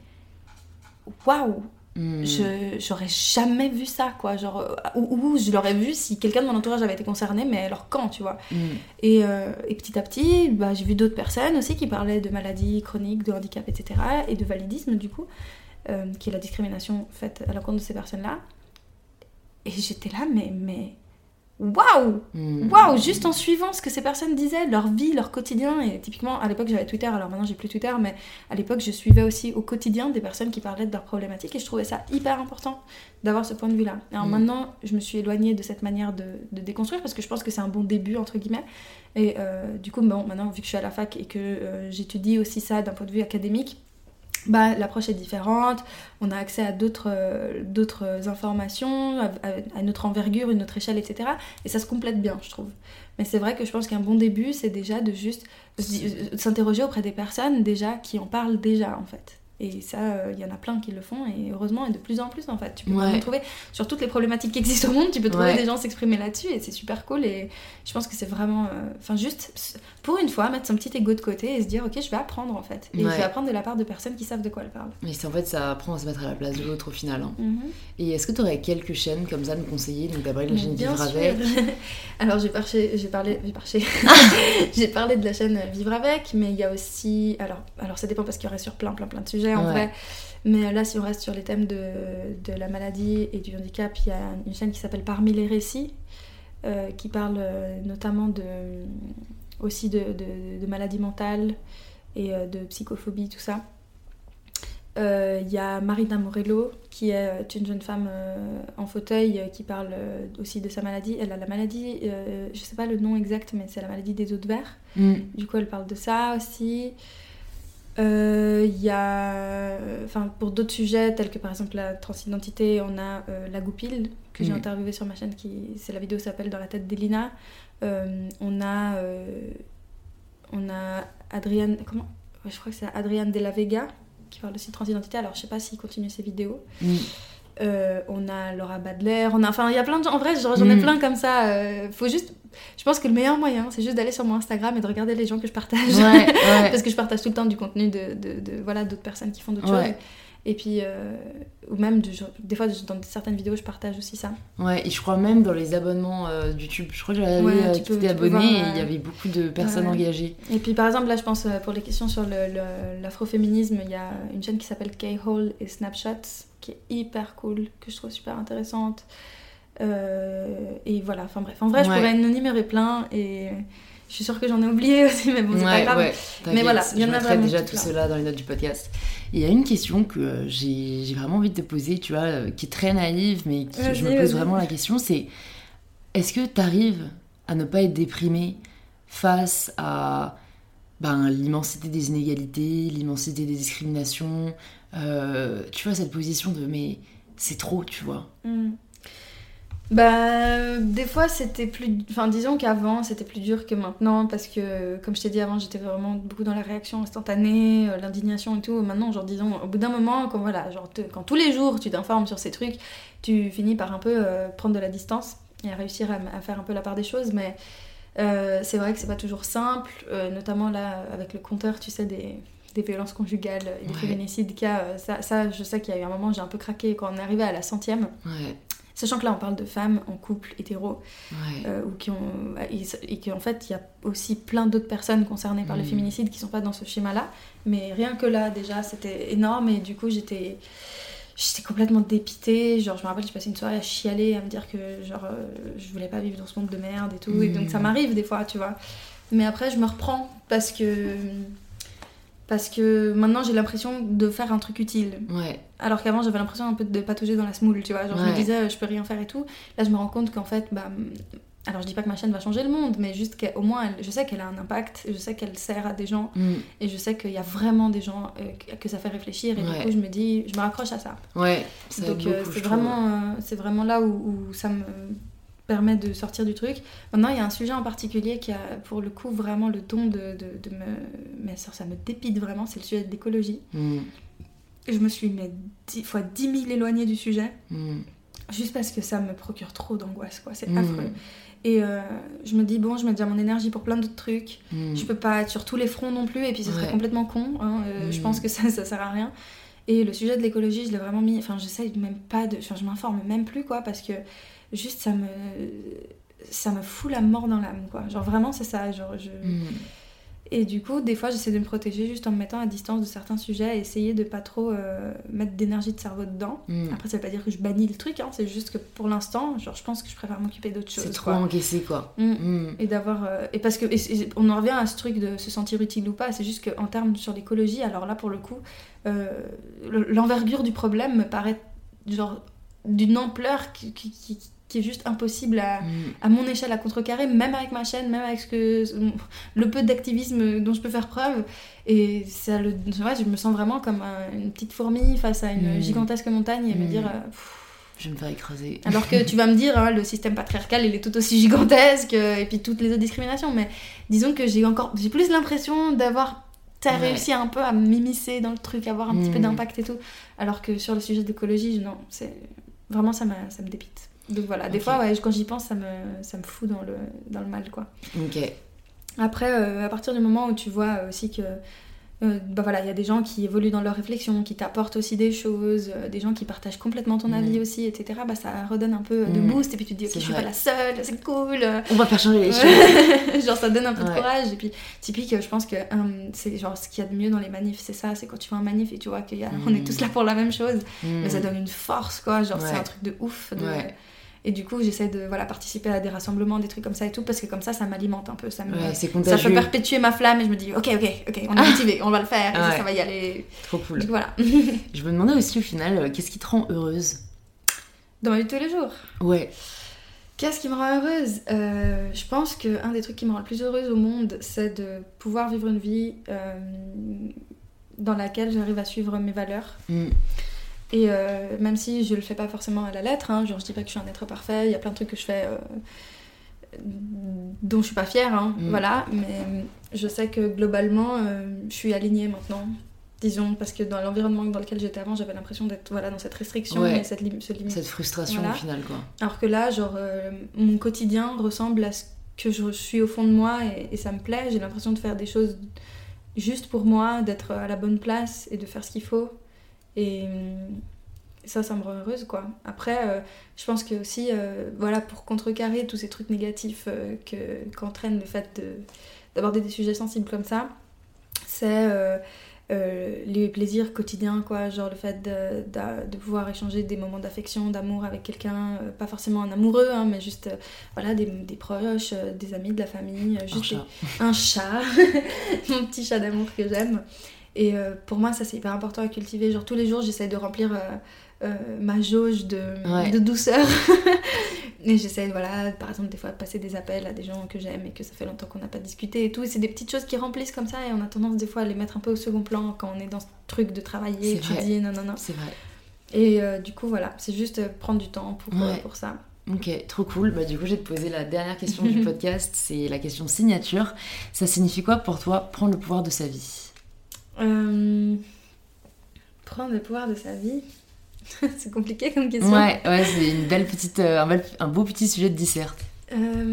waouh, j'aurais jamais vu ça, quoi. Genre, ou je l'aurais vu si quelqu'un de mon entourage avait été concerné, mais alors quand, tu vois. Et petit à petit, bah, j'ai vu d'autres personnes aussi qui parlaient de maladies chroniques, de handicap, etc. et de validisme, du coup, qui est la discrimination faite à l'encontre de ces personnes-là. Et j'étais là, mais waouh, juste en suivant ce que ces personnes disaient, leur vie, leur quotidien. Et typiquement, à l'époque, j'avais Twitter, alors maintenant j'ai plus Twitter, mais à l'époque, je suivais aussi au quotidien des personnes qui parlaient de leurs problématiques et je trouvais ça hyper important d'avoir ce point de vue-là. Alors maintenant, je me suis éloignée de cette manière de déconstruire parce que je pense que c'est un bon début, entre guillemets. Et du coup, bon, maintenant, vu que je suis à la fac et que j'étudie aussi ça d'un point de vue académique, bah, l'approche est différente, on a accès à d'autres informations, à une autre envergure, une autre échelle, etc. Et ça se complète bien, je trouve. Mais c'est vrai que je pense qu'un bon début, c'est déjà de juste s'interroger auprès des personnes déjà qui en parlent déjà, en fait. Et ça, il y en a plein qui le font, et heureusement, et de plus en plus, en fait. Tu peux trouver, sur toutes les problématiques qui existent au monde, tu peux trouver des gens s'exprimer là-dessus, et c'est super cool. Et je pense que c'est vraiment... Enfin, juste, pour une fois, mettre son petit ego de côté et se dire, ok, je vais apprendre, en fait. Et je vais apprendre de la part de personnes qui savent de quoi elles parlent. Mais c'est, en fait, ça apprend à se mettre à la place de l'autre, au final. Hein. Mm-hmm. Et est-ce que tu aurais quelques chaînes comme ça à nous conseiller? Donc, d'abord, la chaîne Vivre Avec. Alors, j'ai parlé de la chaîne Vivre Avec, mais il y a aussi... Alors, ça dépend, parce qu'il y aurait sur plein de sujets, en vrai, mais là, si on reste sur les thèmes de la maladie et du handicap, il y a une chaîne qui s'appelle Parmi les récits, qui parle notamment aussi de maladies mentales et de psychophobie, tout ça. Il y a Marina Morello, qui est une jeune femme en fauteuil, qui parle aussi de sa maladie. Elle a la maladie, je sais pas le nom exact, mais c'est la maladie des os de verre. Du coup, elle parle de ça aussi. Pour d'autres sujets tels que par exemple la transidentité, on a la Goupil que j'ai interviewée sur ma chaîne, c'est la vidéo s'appelle Dans la tête d'Elina. On a Adrian, je crois que c'est Adrian De La Vega qui parle aussi de transidentité, alors je sais pas s'il continue ses vidéos. On a Laura Badler, il y a plein de gens, en vrai, genre, j'en ai plein comme ça. Faut juste, je pense que le meilleur moyen, c'est juste d'aller sur mon Instagram et de regarder les gens que je partage, parce que je partage tout le temps du contenu de d'autres personnes qui font d'autres choses. Et puis, ou même, des fois, dans certaines vidéos, je partage aussi ça. Ouais, et je crois même dans les abonnements YouTube, je crois que j'avais été abonnée et il y avait beaucoup de personnes engagées. Et puis, par exemple, là, je pense, pour les questions sur l'afroféminisme, il y a une chaîne qui s'appelle K-Hole et Snapshots, qui est hyper cool, que je trouve super intéressante. Et voilà, enfin bref. En vrai, je pourrais énumérer plein et... Je suis sûre que j'en ai oublié aussi, mais bon, c'est pas grave. Mais voilà, il y en a vraiment. Je mettrai déjà tout cela dans les notes du podcast. Et il y a une question que j'ai vraiment envie de te poser, tu vois, qui est très naïve, mais qui, je me pose vraiment la question, c'est est-ce que t'arrives à ne pas être déprimée face à l'immensité des inégalités, l'immensité des discriminations, tu vois, cette position de mais c'est trop, tu vois. Des fois c'était plus... Enfin, disons qu'avant c'était plus dur que maintenant parce que, comme je t'ai dit avant, j'étais vraiment beaucoup dans la réaction instantanée, l'indignation et tout. Maintenant, genre, disons, au bout d'un moment, quand, voilà, genre, quand tous les jours tu t'informes sur ces trucs, tu finis par un peu prendre de la distance et à réussir à faire un peu la part des choses. Mais c'est vrai que c'est pas toujours simple, notamment là, avec le compteur, tu sais, des violences conjugales, des féminicides, ça, je sais qu'il y a eu un moment où j'ai un peu craqué quand on est arrivé à la 100e. Ouais. Sachant que là, on parle de femmes en couple hétéro, ou qui ont, et qu'en fait, il y a aussi plein d'autres personnes concernées par le féminicide qui ne sont pas dans ce schéma-là. Mais rien que là, déjà, c'était énorme. Et du coup, j'étais complètement dépitée. Genre, je me rappelle, j'ai passé une soirée à chialer, à me dire que genre, je ne voulais pas vivre dans ce monde de merde et tout. Et donc, ça m'arrive des fois, tu vois. Mais après, je me reprends parce que maintenant j'ai l'impression de faire un truc utile, alors qu'avant j'avais l'impression un peu de patauger dans la semoule, tu vois, genre je me disais je peux rien faire et tout. Là je me rends compte qu'en fait, alors je dis pas que ma chaîne va changer le monde, mais juste qu'au moins je sais qu'elle a un impact, je sais qu'elle sert à des gens, et je sais qu'il y a vraiment des gens que ça fait réfléchir, et du coup je me dis, je me raccroche à ça, ça donc aide beaucoup, c'est vraiment là où ça me permet de sortir du truc. Maintenant, il y a un sujet en particulier qui a, pour le coup, vraiment le ton de me... Mais ça me dépite vraiment, c'est le sujet d'écologie. Je me suis 10 000 éloignée du sujet, juste parce que ça me procure trop d'angoisse, quoi. C'est affreux. Et je me dis, bon, je mets déjà mon énergie pour plein d'autres trucs, je peux pas être sur tous les fronts non plus, et puis ce serait complètement con, hein. Je pense que ça sert à rien. Et le sujet de l'écologie, je l'ai vraiment mis... Enfin, j'essaye même pas de... Enfin, je m'informe même plus, quoi, parce que juste ça me fout la mort dans l'âme, quoi, genre vraiment c'est ça, genre je... Et du coup des fois j'essaie de me protéger juste en me mettant à distance de certains sujets, essayer de pas trop mettre d'énergie de cerveau dedans. Après ça veut pas dire que je bannis le truc, hein, c'est juste que pour l'instant, genre je pense que je préfère m'occuper d'autres choses, c'est trop encaissé, quoi. Et d'avoir et parce que et on en revient à ce truc de se sentir utile ou pas, c'est juste que en termes sur l'écologie, alors là pour le coup l'envergure du problème me paraît genre d'une ampleur qui est juste impossible à mon échelle à contrecarrer, même avec ma chaîne, même avec le peu d'activisme dont je peux faire preuve. Et ça je me sens vraiment comme une petite fourmi face à une gigantesque montagne, et me dire... je vais me faire écraser. Alors que tu vas me dire, hein, le système patriarcal, il est tout aussi gigantesque, et puis toutes les autres discriminations. Mais disons que j'ai plus l'impression d'avoir... T'as réussi un peu à m'immiscer dans le truc, à avoir un petit peu d'impact et tout. Alors que sur le sujet de l'écologie, non, c'est... Vraiment, ça me dépite. Donc voilà, des fois, quand j'y pense, ça me fout dans le mal, quoi. Ok. Après, à partir du moment où tu vois aussi que... voilà, il y a des gens qui évoluent dans leur réflexion, qui t'apportent aussi des choses, des gens qui partagent complètement ton avis aussi, etc. Ça redonne un peu de boost, et puis tu te dis, ok, je suis pas la seule, c'est cool. On va faire changer les choses. Genre, ça donne un peu de courage. Et puis, typique, je pense que c'est genre ce qu'il y a de mieux dans les manifs, c'est ça, c'est quand tu vois un manif et tu vois qu'on est tous là pour la même chose, mais ça donne une force, quoi. Genre, c'est un truc de ouf. Et du coup, j'essaie de participer à des rassemblements, des trucs comme ça et tout, parce que comme ça m'alimente un peu. Ça me... c'est contagieux. Ça peut perpétuer ma flamme, et je me dis, ok, on est motivé, on va le faire, et ça va y aller. Trop cool. Donc, voilà. Je me demandais aussi, au final, qu'est-ce qui te rend heureuse ? Dans ma vie de tous les jours ? Ouais. Qu'est-ce qui me rend heureuse ? Je pense qu'un des trucs qui me rend le plus heureuse au monde, c'est de pouvoir vivre une vie dans laquelle j'arrive à suivre mes valeurs. Et même si je le fais pas forcément à la lettre, hein, genre je dis pas que je suis un être parfait, il y a plein de trucs que je fais dont je suis pas fière, hein, voilà, mais je sais que globalement je suis alignée maintenant, disons, parce que dans l'environnement dans lequel j'étais avant, j'avais l'impression d'être dans cette restriction, et cette frustration, voilà. Au final, quoi. Alors que là, genre mon quotidien ressemble à ce que je suis au fond de moi, et ça me plaît, j'ai l'impression de faire des choses juste pour moi, d'être à la bonne place et de faire ce qu'il faut. Et ça me rend heureuse, quoi. Après, je pense que aussi, voilà, pour contrecarrer tous ces trucs négatifs qu'entraîne le fait d'aborder des sujets sensibles comme ça, c'est les plaisirs quotidiens, quoi, genre le fait de pouvoir échanger des moments d'affection, d'amour avec quelqu'un, pas forcément un amoureux, hein, mais juste voilà, des proches, des amis, de la famille, juste un chat, mon petit chat d'amour que j'aime. Et pour moi, ça, c'est hyper important à cultiver. Genre, tous les jours, j'essaie de remplir ma jauge de douceur. Et j'essaie, voilà, par exemple, des fois, de passer des appels à des gens que j'aime et que ça fait longtemps qu'on n'a pas discuté et tout. Et c'est des petites choses qui remplissent comme ça. Et on a tendance, des fois, à les mettre un peu au second plan quand on est dans ce truc de travailler, étudier, nanana. C'est vrai. Et du coup, voilà, c'est juste prendre du temps pour ça. Ok, trop cool. Bah, du coup, je vais te poser la dernière question du podcast. C'est la question signature. Ça signifie quoi pour toi, prendre le pouvoir de sa vie ? Prendre le pouvoir de sa vie, c'est compliqué comme question. Ouais, c'est une belle petite, un beau petit sujet de disserte. Prendre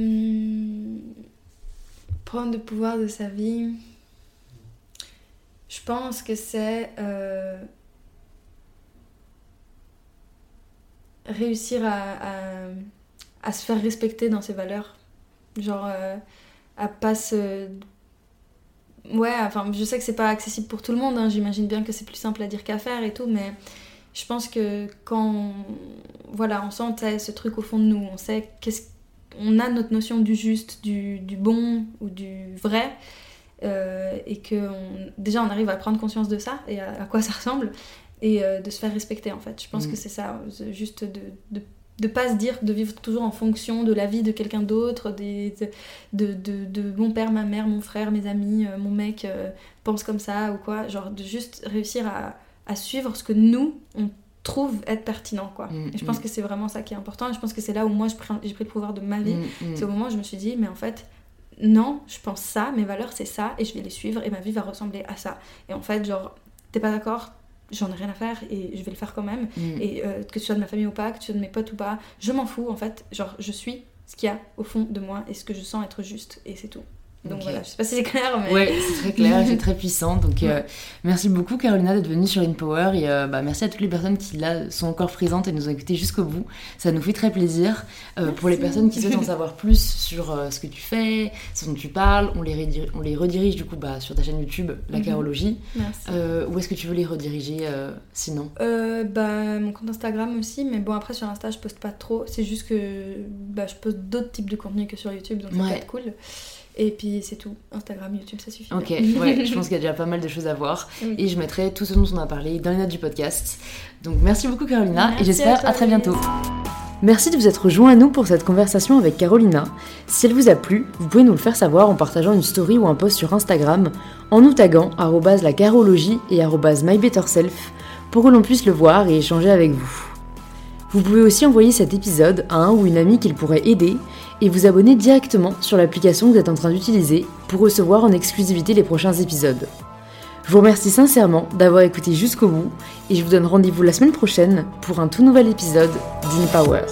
le pouvoir de sa vie, je pense que c'est réussir à se faire respecter dans ses valeurs, genre à pas se... Ouais, enfin, je sais que c'est pas accessible pour tout le monde, hein. J'imagine bien que c'est plus simple à dire qu'à faire et tout, mais je pense que quand on sent ce truc au fond de nous, on sait on a notre notion du juste, du bon ou du vrai, et que déjà on arrive à prendre conscience de ça et à quoi ça ressemble, et de se faire respecter en fait. Je pense que c'est ça, juste de pas se dire, de vivre toujours en fonction de la vie de quelqu'un d'autre, de mon père, ma mère, mon frère, mes amis, mon mec pense comme ça ou quoi, genre de juste réussir à suivre ce que nous on trouve être pertinent, quoi. Et je pense que c'est vraiment ça qui est important, et je pense que c'est là où moi j'ai pris le pouvoir de ma vie. C'est au moment où je me suis dit, mais en fait non, je pense ça, mes valeurs c'est ça et je vais les suivre et ma vie va ressembler à ça, et en fait genre t'es pas d'accord, j'en ai rien à faire et je vais le faire quand même. Et que tu sois de ma famille ou pas, que tu sois de mes potes ou pas, je m'en fous en fait, genre je suis ce qu'il y a au fond de moi et ce que je sens être juste, et c'est tout. Donc voilà, je sais pas si c'est clair, mais... Ouais, c'est très clair, c'est très puissant. Donc merci beaucoup Carolina d'être venue sur InPower, et merci à toutes les personnes qui là sont encore présentes et nous ont écoutées jusqu'au bout. Ça nous fait très plaisir. Pour les personnes qui souhaitent en savoir plus sur ce que tu fais, ce dont tu parles, on les redirige du coup sur ta chaîne YouTube, La Carologie. Merci. Où est-ce que tu veux les rediriger sinon ? Mon compte Instagram aussi, mais bon après sur Insta je poste pas trop, c'est juste que je poste d'autres types de contenu que sur YouTube, donc ça peut être cool. Et puis c'est tout, Instagram, YouTube, ça suffit. Ok, ouais, je pense qu'il y a déjà pas mal de choses à voir. Et je mettrai tout ce dont on a parlé dans les notes du podcast. Donc merci beaucoup Carolina, et j'espère à très bientôt. Merci de vous être joints à nous pour cette conversation avec Carolina. Si elle vous a plu, vous pouvez nous le faire savoir en partageant une story ou un post sur Instagram, en nous taguant @lacarologie et @mybetterself pour que l'on puisse le voir et échanger avec vous. Vous pouvez aussi envoyer cet épisode à un ou une amie qu'il pourrait aider, et vous abonner directement sur l'application que vous êtes en train d'utiliser pour recevoir en exclusivité les prochains épisodes. Je vous remercie sincèrement d'avoir écouté jusqu'au bout, et je vous donne rendez-vous la semaine prochaine pour un tout nouvel épisode d'InPower.